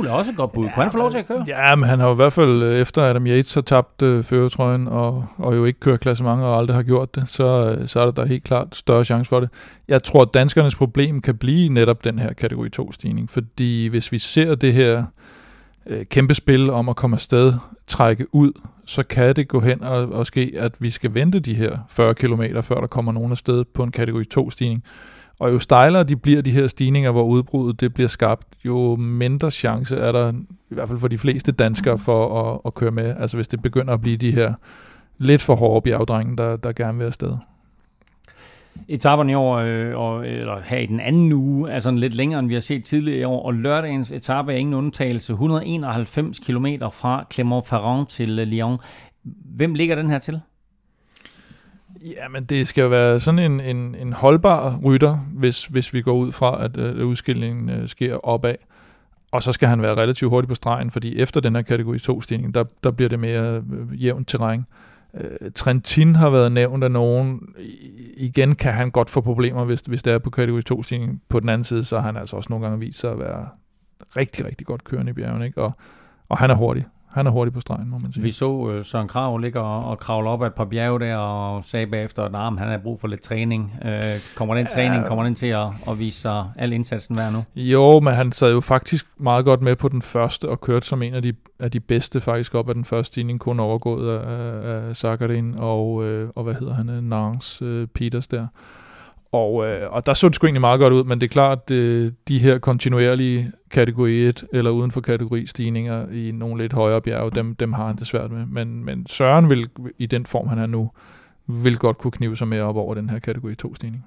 Er også et godt bud. Ja, kunne han få lov til at køre? Ja, men han har jo i hvert fald, efter Adam Yates har tabt førertrøjen og jo ikke kører klassementer og aldrig har gjort det, så er der helt klart større chance for det. Jeg tror, at danskernes problem kan blive netop den her kategori 2-stigning, fordi hvis vi ser det her kæmpe spil om at komme afsted, trække ud, så kan det gå hen og ske, at vi skal vente de her 40 km, før der kommer nogen afsted på en kategori 2-stigning. Og jo stejlere de bliver, de her stigninger, hvor udbruddet det bliver skabt, jo mindre chance er der, i hvert fald for de fleste danskere, for at køre med. Altså hvis det begynder at blive de her lidt for hårde bjergdrenge, der gerne vil afsted. Etaperne i år, eller her i den anden uge, er sådan lidt længere, end vi har set tidligere i år, og lørdagens etape er ingen undtagelse. 191 km fra Clermont-Ferrand til Lyon. Hvem ligger den her til? Ja, men det skal jo være sådan en holdbar rytter, hvis vi går ud fra, at udskillingen sker opad. Og så skal han være relativt hurtig på stregen, fordi efter den her kategori 2-stigning, der bliver det mere jævnt terræn. Trentin har været nævnt af nogen. Igen kan han godt få problemer, hvis det er på kategori 2-stigning. På den anden side, så har han altså også nogle gange vist sig at være rigtig, rigtig godt kørende i bjergene, ikke? Og han er hurtig. Han er hurtig på stregen, må man sige. Vi så Søren Kragh ligge og kravle op ad et par bjerge der, og sagde bagefter, at han har brug for lidt træning. Kommer den til at vise sig al indsatsen værd nu? Jo, men han sad jo faktisk meget godt med på den første, og kørte som en af de bedste faktisk op ad den første stigning, kun overgået af Sagan og hvad hedder han, Nance Peters der. Og der så det sgu egentlig meget godt ud, men det er klart, de her kontinuerlige kategori 1 eller uden for kategori stigninger i nogle lidt højere bjerge, dem har han det svært med. Men Søren vil i den form, han er nu, vil godt kunne knive sig mere op over den her kategori 2-stigning.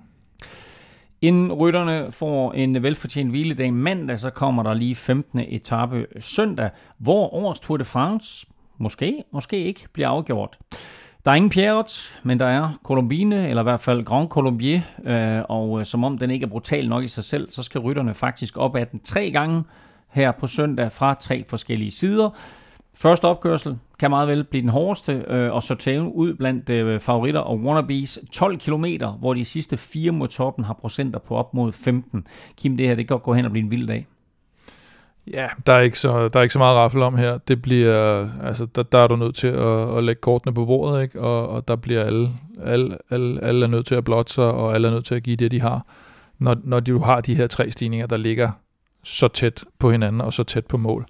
Inden rytterne får en velfortjent hviledag mandag, så kommer der lige 15. etape søndag, hvor årets Tour de France måske ikke bliver afgjort. Der er ingen Pierrot, men der er Colombine, eller i hvert fald Grand Colombier, og som om den ikke er brutal nok i sig selv, så skal rytterne faktisk op ad den 3 gange her på søndag fra 3 forskellige sider. Første opkørsel kan meget vel blive den hårdeste, og sortere ud blandt favoritter og wannabes. 12 kilometer, hvor de sidste 4 mod toppen har procenter på op mod 15. Kim, det her det kan godt gå hen og blive en vild dag. Ja, der er ikke så meget raffel om her. Det bliver, altså, der er du nødt til at lægge kortene på bordet, ikke? Og der bliver alle er nødt til at blotte sig, og alle er nødt til at give det, de har. Når du har de her 3 stigninger, der ligger så tæt på hinanden og så tæt på mål.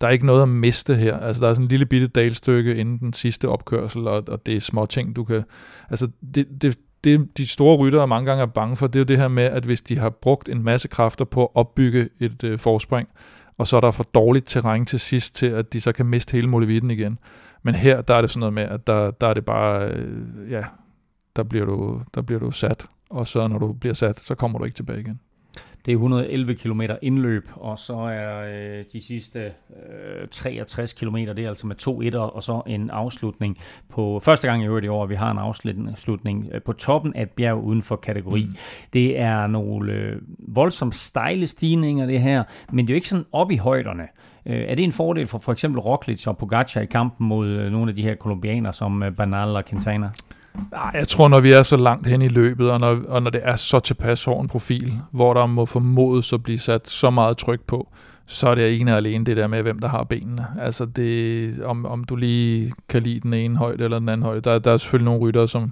Der er ikke noget at miste her. Altså, der er sådan en lille bitte dalstykke inden den sidste opkørsel, og det er små ting, du kan... Altså, det de store ryttere mange gange er bange for, det er jo det her med, at hvis de har brugt en masse kræfter på at opbygge et forspring, og så er der for dårligt terræn til sidst til, at de så kan miste hele molevitten igen. Men her, der er det sådan noget med, at der er det bare, der bliver du sat, og så når du bliver sat, så kommer du ikke tilbage igen. Det er 111 km indløb, og så er de sidste 63 km, det er altså med 2 1'er, og så en afslutning på første gang i øvrigt i år, vi har en afslutning på toppen af et bjerg uden for kategori. Mm. Det er nogle voldsomt stejle stigninger, det her, men det er jo ikke sådan op i højderne. Er det en fordel for eksempel Roglic og Pogacar i kampen mod nogle af de her kolumbianere som Bernal og Quintana? Nej, jeg tror, når vi er så langt hen i løbet, og når det er så tilpas hård en profil, hvor der må formodes at blive sat så meget tryk på, så er det ene alene det der med, hvem der har benene. Altså, det, om du lige kan lide den ene højde eller den anden højde. Der er selvfølgelig nogle ryttere, som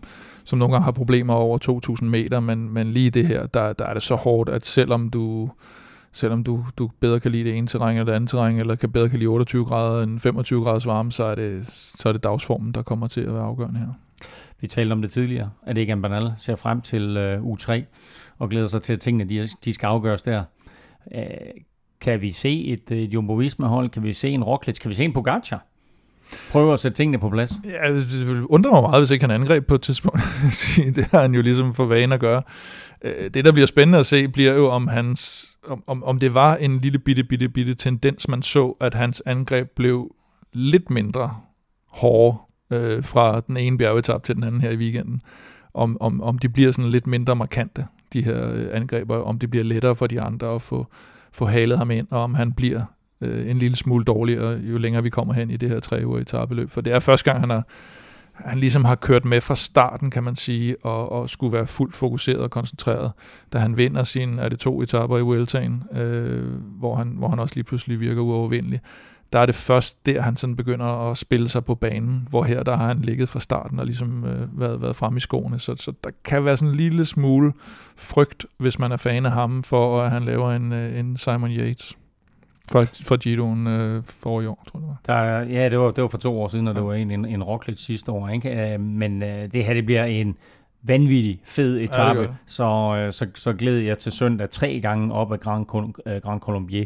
nogle gange har problemer over 2.000 meter, men lige det her, der er det så hårdt, at selvom du bedre kan lide det ene terræn eller det andet terræn, eller kan bedre kan lide 28 grader end 25 graders varme, så er det dagsformen, der kommer til at være afgørende her. Vi talte om det tidligere, at Egan Bernal ser frem til uge 3 og glæder sig til, at tingene de skal afgøres der. Kan vi se et Jumbo Visma-hold? Kan vi se en Roglic? Kan vi se en Pogacar? Prøver at sætte tingene på plads. Ja, det undrer mig meget, hvis ikke han angreb på et tidspunkt. Det har han jo ligesom for vane at gøre. Det, der bliver spændende at se, bliver jo om hans... Om det var en lille bitte tendens, man så, at hans angreb blev lidt mindre hårde fra den ene bjergetap til den anden her i weekenden. Om de bliver sådan lidt mindre markante, de her angreber, om det bliver lettere for de andre at få halet ham ind, og om han bliver en lille smule dårligere, jo længere vi kommer hen i det her 3 uger etapeløb. For det er første gang, han ligesom har kørt med fra starten, kan man sige, og skulle være fuldt fokuseret og koncentreret, da han vinder sine, er det 2 etaper i Vueltaen, hvor han også lige pludselig virker uovervindelig. Der er det først der, han sådan begynder at spille sig på banen, hvor her der har han ligget fra starten og ligesom været frem i skoene. Så der kan være sådan en lille smule frygt, hvis man er fan af ham, for at han laver en Simon Yates fra Giroen for i år, tror jeg. Det var for 2 år siden, og det var egentlig en Roglic sidste år, ikke? Men det her, det bliver en vanvittig fed etape, ja, så glæder jeg til søndag 3 gange op ad Grand Colombier.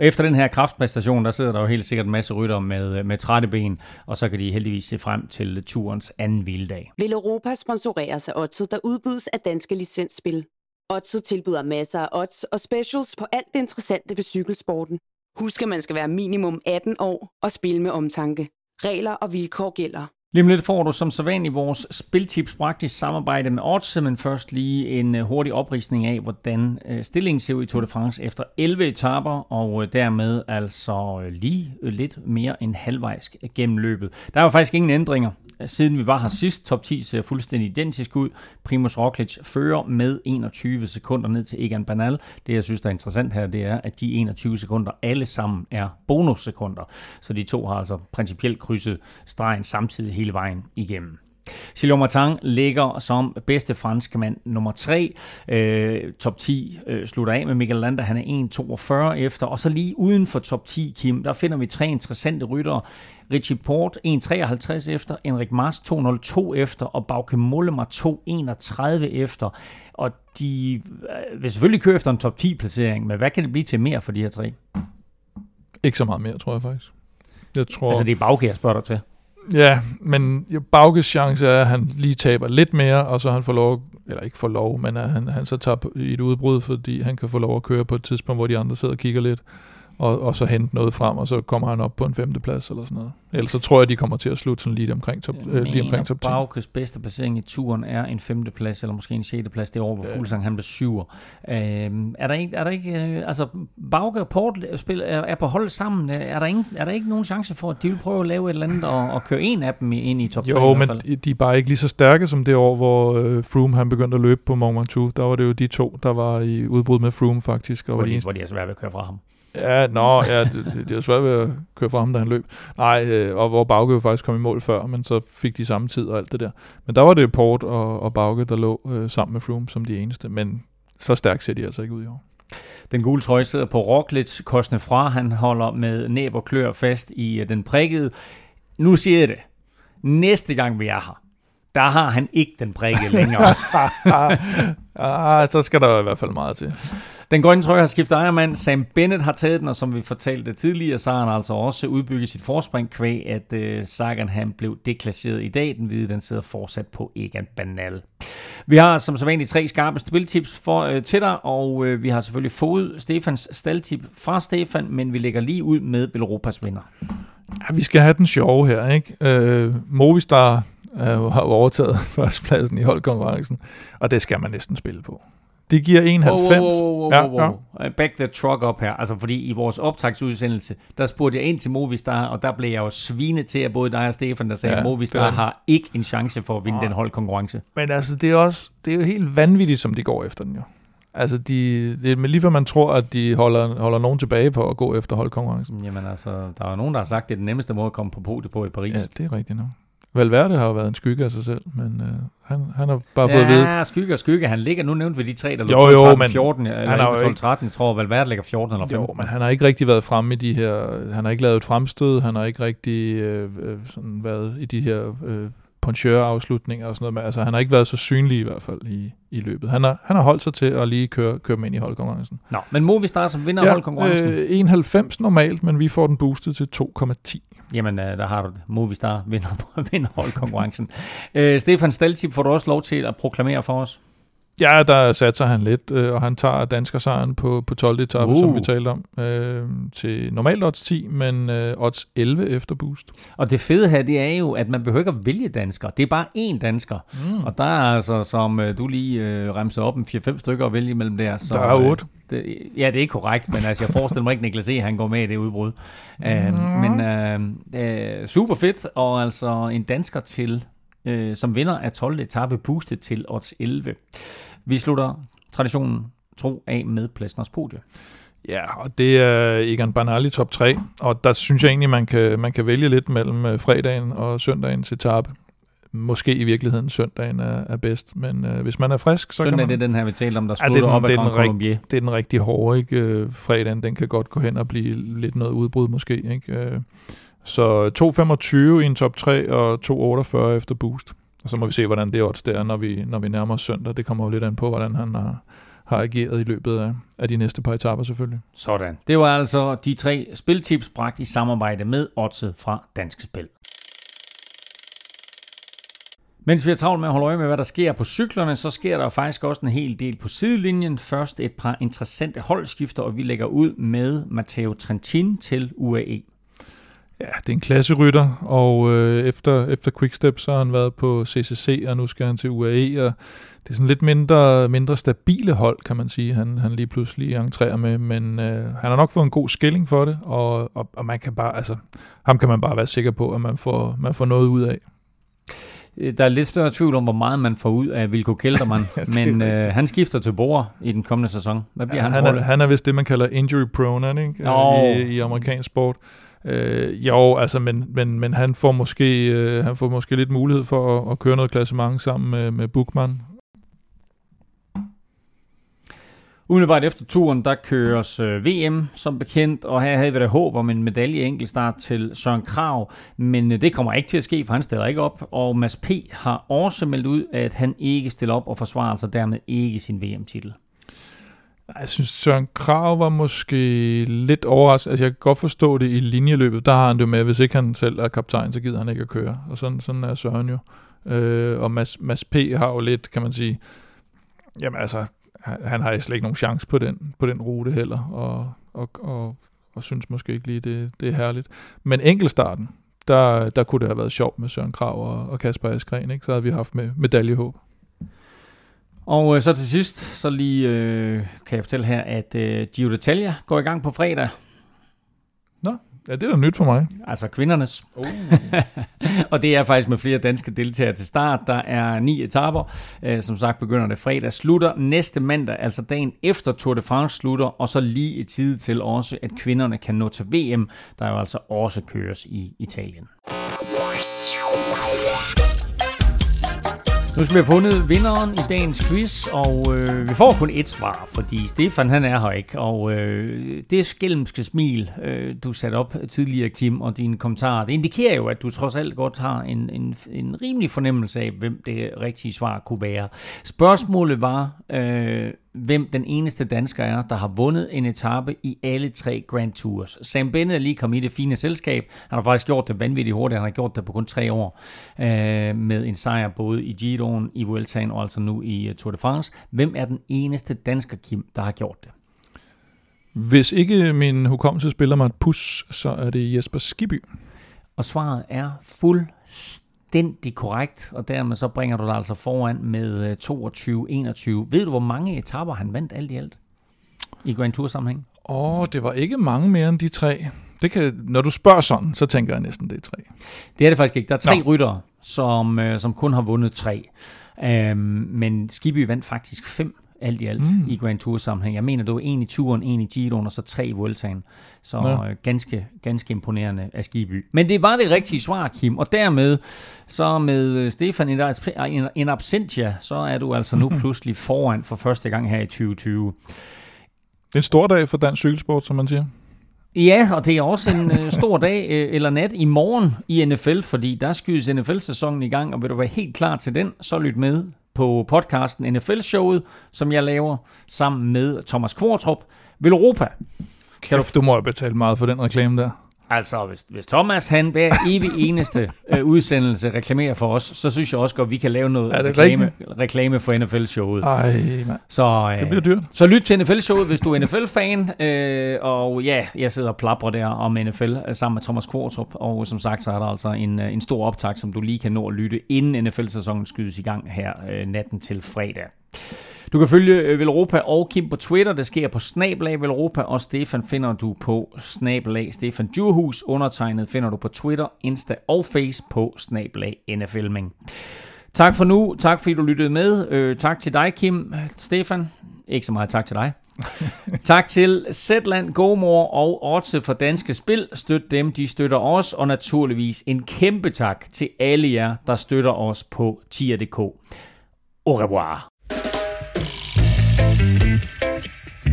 Efter den her kraftpræstation, der sidder der jo helt sikkert en masse rytter med trætte ben, og så kan de heldigvis se frem til turens anden hviledag. Vil Europa sponsoreres af Oddset, der udbydes af Danske Licensspil. Oddset tilbyder masser af odds og specials på alt det interessante ved cykelsporten. Husk, at man skal være minimum 18 år og spille med omtanke. Regler og vilkår gælder. Lige om lidt får du som sædvanligt vores spiltips praktisk samarbejde med Oddset, men først lige en hurtig opridsning af, hvordan stillingen ser ud i Tour de France efter 11 etaper, og dermed altså lige lidt mere end halvvejs gennem løbet. Der er jo faktisk ingen ændringer, siden vi var her sidst. Top 10 ser fuldstændig identisk ud. Primož Roglič fører med 21 sekunder ned til Egan Bernal. Det, jeg synes, der er interessant her, det er, at de 21 sekunder alle sammen er bonussekunder. Så de to har altså principielt krydset stregen samtidig hele vejen igennem. Gilles Martin ligger som bedste franske mand nummer 3. Top 10 slutter af med Mikel Landa. Han er 1,42 efter. Og så lige uden for top 10, Kim, der finder vi 3 interessante ryttere. Richie Porte 1,53 efter, Enric Mas 2,02 efter, og Bauke Mollema 2,31 efter. Og de vil selvfølgelig køre efter en top 10-placering, men hvad kan det blive til mere for de her 3? Ikke så meget mere, tror jeg faktisk. Altså det er Bauke, jeg spørger dig til. Ja, men Baukes chance er, at han lige taber lidt mere, og så han får lov, eller ikke får lov, men han så tager i et udbrud, fordi han kan få lov at køre på et tidspunkt, hvor de andre sidder og kigger lidt, og så hente noget frem, og så kommer han op på en 5. plads eller sådan noget. Ellers så tror jeg, de kommer til at slutte sådan lige omkring top 10. Baukes bedste placering i turen er en 5. plads, eller måske en 6. plads, det år, hvor Fuglsang han blev 7'er. Er der ikke altså Bauke og Porte er på hold sammen. Er der ikke nogen chance for, at de vil prøve at lave et eller andet og køre en af dem ind i top 10 i hvert fald? Jo, men de er bare ikke lige så stærke som det år, hvor Froome han begyndte at løbe på Mont Ventoux. Der var det jo de to, der var i udbrud med Froome faktisk. Og hvor de er svært ved at køre fra ham. Det er svært ved at køre fra ham, da han løb. Og hvor Bauke jo faktisk kom i mål før, men så fik de samme tid og alt det der. Men der var det Porte og Bauke, der lå sammen med Froome som de eneste, men så stærkt ser de altså ikke ud i år. Den gule trøje sidder på Roglic, kostne fra. Han holder med næb og klør fast i den prikkede. Nu siger jeg det. Næste gang vi er her, der har han ikke den prikke længere. Så skal der i hvert fald meget til. Den grønne trøje har skiftet ejermand. Sam Bennett har taget den, og som vi fortalte tidligere, så har han altså også udbygget sit forspring kvæg, at Sagan han blev deklasseret i dag. Den hvide, den sidder fortsat på Egan Bernal. Vi har som sædvanligt 3 skarpe spiltips til dig, og vi har selvfølgelig fået Stefans staldtip fra Stefan, men vi lægger lige ud med Belropas vinder. Ja, vi skal have den sjove her, ikke? Movistar har overtaget førstpladsen i holdkonkurrencen, og det skal man næsten spille på. Det giver 91. Ja. Back the truck up her. Altså fordi i vores optagsudsendelse, der spurgte jeg ind til Movistar, og der blev jeg jo svinet til, at både dig og Stefan, der sagde, at Movistar har ikke en chance for at vinde den holdkonkurrence. Men altså, det er jo helt vanvittigt, som de går efter den jo. Altså, men lige før man tror, at de holder nogen tilbage på at gå efter holdkonkurrencen. Jamen altså, der er jo nogen, der har sagt, at det er den nemmeste måde at komme på podiet på i Paris. Ja, det er rigtigt nok. Valverde har jo været en skygge af sig selv, men han har bare fået at vide... Ja, skygge. Han ligger nu nævnt ved de 3, der ligger 14, eller 12-13. Jeg tror, Valverde ligger 14 eller 15. Jo, men han har ikke rigtig været fremme i de her... Han har ikke lavet et fremstød. Han har ikke rigtig sådan været i de her poncheur-afslutninger og sådan noget. Men, altså, han har ikke været så synlig i hvert fald i løbet. Han har holdt sig til at lige køre dem ind i holdkonkurrencen. Nå, men Movistar som vinder holdkonkurrencen? 91 normalt, men vi får den boostet til 2,10. Jamen, der har du det. Movistar vinder holdkonkurrencen. Stefan Steltip, får du også lov til at proklamere for os? Ja, der satser han lidt, og han tager danskersejren på 12. etape, som vi talte om, til normalt odds 10, men odds 11 efter boost. Og det fede her, det er jo, at man behøver ikke at vælge danskere. Det er bare én dansker. Mm. Og der er altså, som du lige remser op, en 4-5 stykker at vælge mellem der. Så, der er 8. Ja, det er ikke korrekt, men altså, jeg forestiller mig ikke, Niklas E. han går med i det udbrud. Men super fedt, og altså en dansker til... som vinder af 12. etape, boostet til odds 11. Vi slutter traditionen tro af med Plessners podie. Ja, og det er Egan Bernal i top 3, og der synes jeg egentlig, man kan vælge lidt mellem fredagen og søndagens etape. Måske i virkeligheden søndagen er bedst, men hvis man er frisk, så søndag, kan man... Søndag er den her, vi talte om, der slutter op af Grand Colombier. Det er den rigtig hårde, ikke? Fredagen, den kan godt gå hen og blive lidt noget udbrud måske, ikke? Så 2,25 i en top 3 og 2,48 efter boost. Og så må vi se, hvordan det odds der, når vi nærmer os søndag. Det kommer jo lidt an på, hvordan han har ageret i løbet af de næste par etaper selvfølgelig. Sådan. Det var altså de tre spiltips bragt i samarbejde med oddset fra Danske Spil. Mens vi er travlt med at holde øje med, hvad der sker på cyklerne, så sker der faktisk også en hel del på sidelinjen. Først et par interessante holdskifter, og vi lægger ud med Matteo Trentin til UAE. Ja, det er en klasserytter, og efter Quickstep, så har han været på CCC, og nu skal han til UAE, og det er sådan lidt mindre stabile hold, kan man sige, han lige pludselig entrerer med, men han har nok fået en god skilling for det, og man kan bare, altså, ham kan man bare være sikker på, at man får noget ud af. Der er lidt større tvivl om, hvor meget man får ud af Wilco Kelderman, men han skifter til Bora i den kommende sæson. Hvad bliver hans rolle? Han er vist det, man kalder injury prone, ikke? I amerikansk sport. Men han får måske lidt mulighed for at køre noget klassement sammen med Buchmann. Umiddelbart efter turen, der køres VM som bekendt, og her havde vi da håb om en medalje enkeltstart til Søren Kragh, men det kommer ikke til at ske, for han stiller ikke op, og Mads P. har også meldt ud, at han ikke stiller op og forsvarer sig dermed ikke sin VM-titel. Jeg synes, Søren Kragh var måske lidt overrasket. Altså, jeg kan godt forstå det i linjeløbet. Der har han det med, hvis ikke han selv er kaptajn, så gider han ikke at køre. Og sådan er Søren jo. Og Mads P. har jo lidt, kan man sige... Jamen altså, han har slet ikke nogen chance på den rute heller. Og synes måske ikke lige, det er herligt. Men enkeltstarten, der kunne det have været sjovt med Søren Kragh og Kasper Asgreen, ikke? Så havde vi haft med medaljehåb. Og så til sidst, så lige kan jeg fortælle her, at Giro d'Italia går i gang på fredag. Nå, ja, det er da nyt for mig. Altså kvindernes. Og det er faktisk med flere danske deltagere til start. Der er 9 etaper. Som sagt begynder det fredag. Slutter næste mandag, altså dagen efter Tour de France slutter. Og så lige i tide til også, at kvinderne kan nå til VM, der jo altså også køres i Italien. Nu skal vi have fundet vinderen i dagens quiz, og vi får kun ét svar, fordi Stefan han er her ikke. Og det skælmske smil, du satte op tidligere, Kim, og dine kommentarer, det indikerer jo, at du trods alt godt har en rimelig fornemmelse af, hvem det rigtige svar kunne være. Spørgsmålet var, hvem den eneste dansker er, der har vundet en etape i alle 3 Grand Tours. Sam Bennett er lige kommet i det fine selskab. Han har faktisk gjort det vanvittigt hurtigt. Han har gjort det på kun 3 år med en sejr både i Giroen, i Vueltaen og altså nu i Tour de France. Hvem er den eneste dansker, Kim, der har gjort det? Hvis ikke min hukommelse spiller mig et pus, så er det Jesper Skibby. Og svaret er fuldstændig korrekt, og dermed så bringer du dig altså foran med 22-21. Ved du, hvor mange etaper han vandt alt i alt i Grand Tour-sammenhæng? Det var ikke mange mere end de 3. Det kan, når du spørger sådan, så tænker jeg næsten, det er 3. Det er det faktisk ikke. Der er 3 ryttere, som kun har vundet 3. Men Skibby vandt faktisk 5 alt i alt i Grand Tour-sammenhæng. Jeg mener, det var 1 i turen, 1 i Giroen og så 3 i Vueltaen. Så ganske imponerende af Skibby. Men det var det rigtige svar, Kim. Og dermed, så med Stefan in absentia, så er du altså nu pludselig foran for første gang her i 2020. En stor dag for dansk cykelsport, som man siger. Ja, og det er også en stor dag eller nat i morgen i NFL, fordi der skydes NFL-sæsonen i gang, og vil du være helt klar til den, så lyt med på podcasten NFL-showet, som jeg laver sammen med Thomas Kvartrup, Veloropa. Kæft, du må jo betale meget for den reklame der. Altså, hvis Thomas, han hver evig eneste udsendelse reklamerer for os, så synes jeg også godt, vi kan lave noget reklame for NFL-showet. Ej, man. Så, det bliver dyrt. Så lyt til NFL-showet, hvis du er NFL-fan. Og ja, jeg sidder og plapper der om NFL sammen med Thomas Kvartrup. Og som sagt, så er der altså en stor optag, som du lige kan nå at lytte, inden NFL-sæsonen skydes i gang her natten til fredag. Du kan følge Velropa og Kim på Twitter. Det sker på @ Velropa, og Stefan finder du på @ Stefan Djurhus. Undertegnet finder du på Twitter, Insta og Face på @ NFLming. Tak for nu. Tak fordi du lyttede med. Tak til dig, Kim. Stefan, ikke så meget tak til dig. Tak til Zetland, GoMore og Odds for Danske Spil. Støt dem, de støtter os. Og naturligvis en kæmpe tak til alle jer, der støtter os på tier.dk. Au revoir.